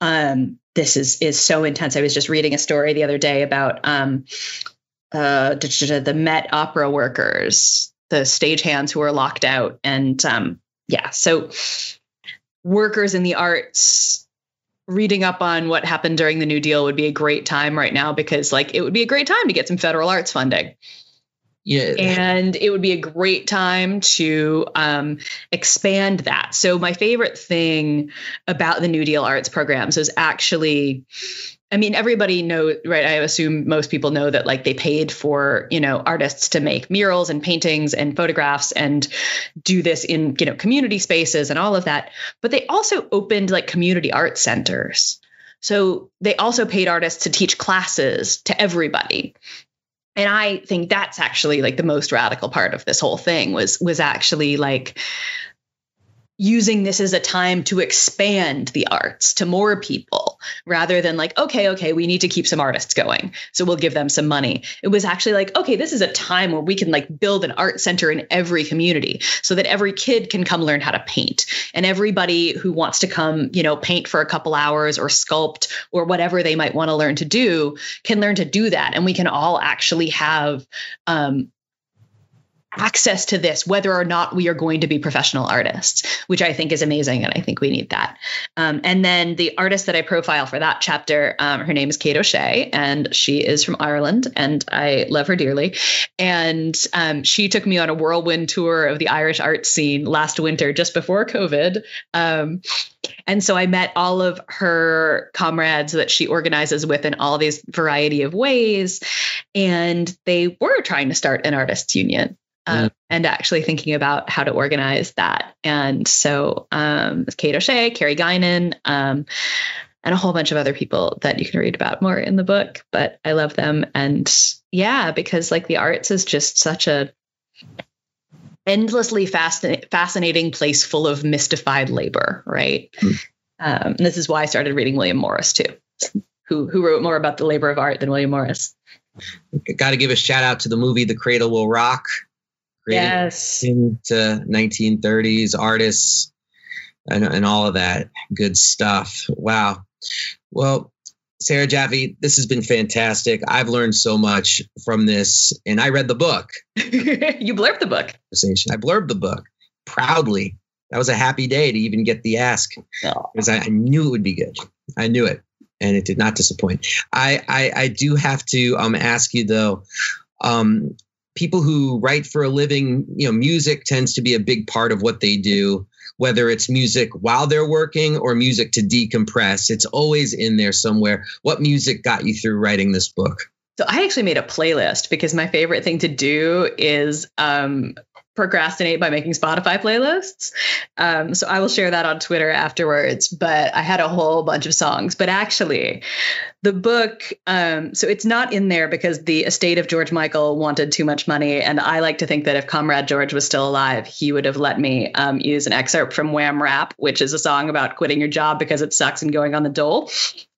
Um, this is is so intense. I was just reading a story the other day about um, uh, the Met opera workers, the stagehands who are locked out. And um, yeah, so. Workers in the arts, reading up on what happened during the New Deal would be a great time right now, because, like, it would be a great time to get some federal arts funding. Yeah. And it would be a great time to um, expand that. So my favorite thing about the New Deal arts programs is actually, I mean, everybody knows, right? I assume most people know that, like, they paid for, you know, artists to make murals and paintings and photographs and do this in, you know, community spaces and all of that. But they also opened, like, community art centers. So they also paid artists to teach classes to everybody. And I think that's actually, like, the most radical part of this whole thing was, was actually, like, using this as a time to expand the arts to more people, rather than, like, okay, okay, we need to keep some artists going, so we'll give them some money. It was actually like, okay, this is a time where we can, like, build an art center in every community so that every kid can come learn how to paint. And everybody who wants to come, you know, paint for a couple hours or sculpt or whatever they might want to learn to do can learn to do that. And we can all actually have, um, access to this, whether or not we are going to be professional artists, which I think is amazing. And I think we need that. Um, and then the artist that I profile for that chapter, um, her name is Kate O'Shea, and she is from Ireland, and I love her dearly. And um, she took me on a whirlwind tour of the Irish art scene last winter, just before COVID. Um, and so I met all of her comrades that she organizes with in all these variety of ways. And they were trying to start an artists' union. Um, and actually thinking about how to organize that. And so um, Kate O'Shea, Carrie Guinan, um, and a whole bunch of other people that you can read about more in the book, but I love them. And yeah, because, like, the arts is just such a endlessly fascin- fascinating place full of mystified labor, right? Mm. Um, and this is why I started reading William Morris too, who who wrote more about the labor of art than William Morris. Got to give a shout out to the movie The Cradle Will Rock. Yes. Into nineteen thirties artists and, and all of that good stuff. Wow. Well, Sarah Jaffe, this has been fantastic. I've learned so much from this, and I read the book. You blurbed the book. I blurbed the book proudly. That was a happy day to even get the ask, because I, I knew it would be good. I knew it, and it did not disappoint. I, I, I do have to um, ask you, though, um, people who write for a living, you know, music tends to be a big part of what they do, whether it's music while they're working or music to decompress. It's always in there somewhere. What music got you through writing this book? So I actually made a playlist, because my favorite thing to do is um, procrastinate by making Spotify playlists. Um, so I will share that on Twitter afterwards. But I had a whole bunch of songs. But actually, the book, um, so it's not in there because the estate of George Michael wanted too much money. And I like to think that if Comrade George was still alive, he would have let me um, use an excerpt from Wham Rap, which is a song about quitting your job because it sucks and going on the dole.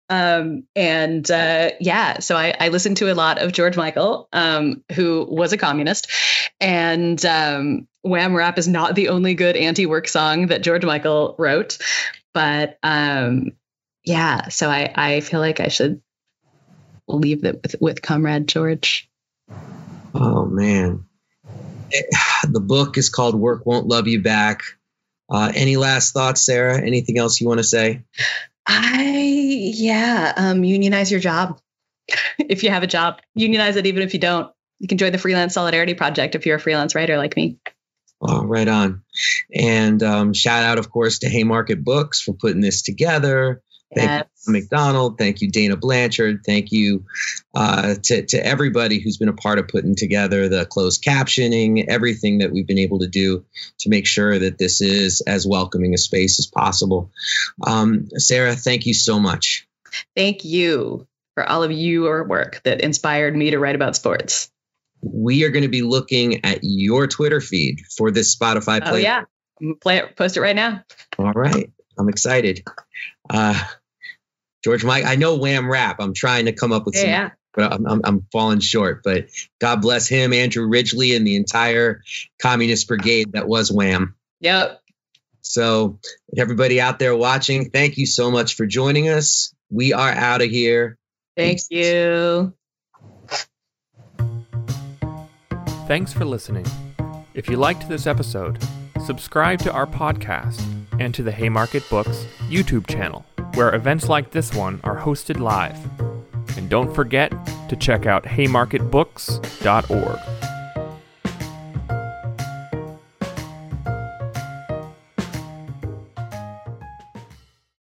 Um, and, uh, yeah, so I, I, listened to a lot of George Michael, um, who was a communist, and, um, Wham Rap is not the only good anti-work song that George Michael wrote, but, um, yeah, so I, I feel like I should leave it with, with Comrade George. Oh man. It, the book is called Work Won't Love You Back. Uh, any last thoughts, Sarah? Anything else you want to say? I, yeah, um, unionize your job. If you have a job, unionize it. Even if you don't, you can join the Freelance Solidarity Project if you're a freelance writer like me. Oh, right on. And um, shout out, of course, to Haymarket Books for putting this together. Thank yes. you, McDonald. Thank you, Dana Blanchard. Thank you uh, to, to everybody who's been a part of putting together the closed captioning, everything that we've been able to do to make sure that this is as welcoming a space as possible. Um, Sarah, thank you so much. Thank you for all of your work that inspired me to write about sports. We are going to be looking at your Twitter feed for this Spotify playlist. Oh, yeah. Play it, post it right now. All right. I'm excited. Uh, George Mike, I know Wham Rap. I'm trying to come up with yeah, some, yeah. but I'm, I'm, I'm falling short. But God bless him, Andrew Ridgeley, and the entire communist brigade that was Wham. Yep. So everybody out there watching, thank you so much for joining us. We are out of here. Thank you. Thanks for listening. If you liked this episode, subscribe to our podcast and to the Haymarket Books YouTube channel, where events like this one are hosted live. And don't forget to check out haymarket books dot org.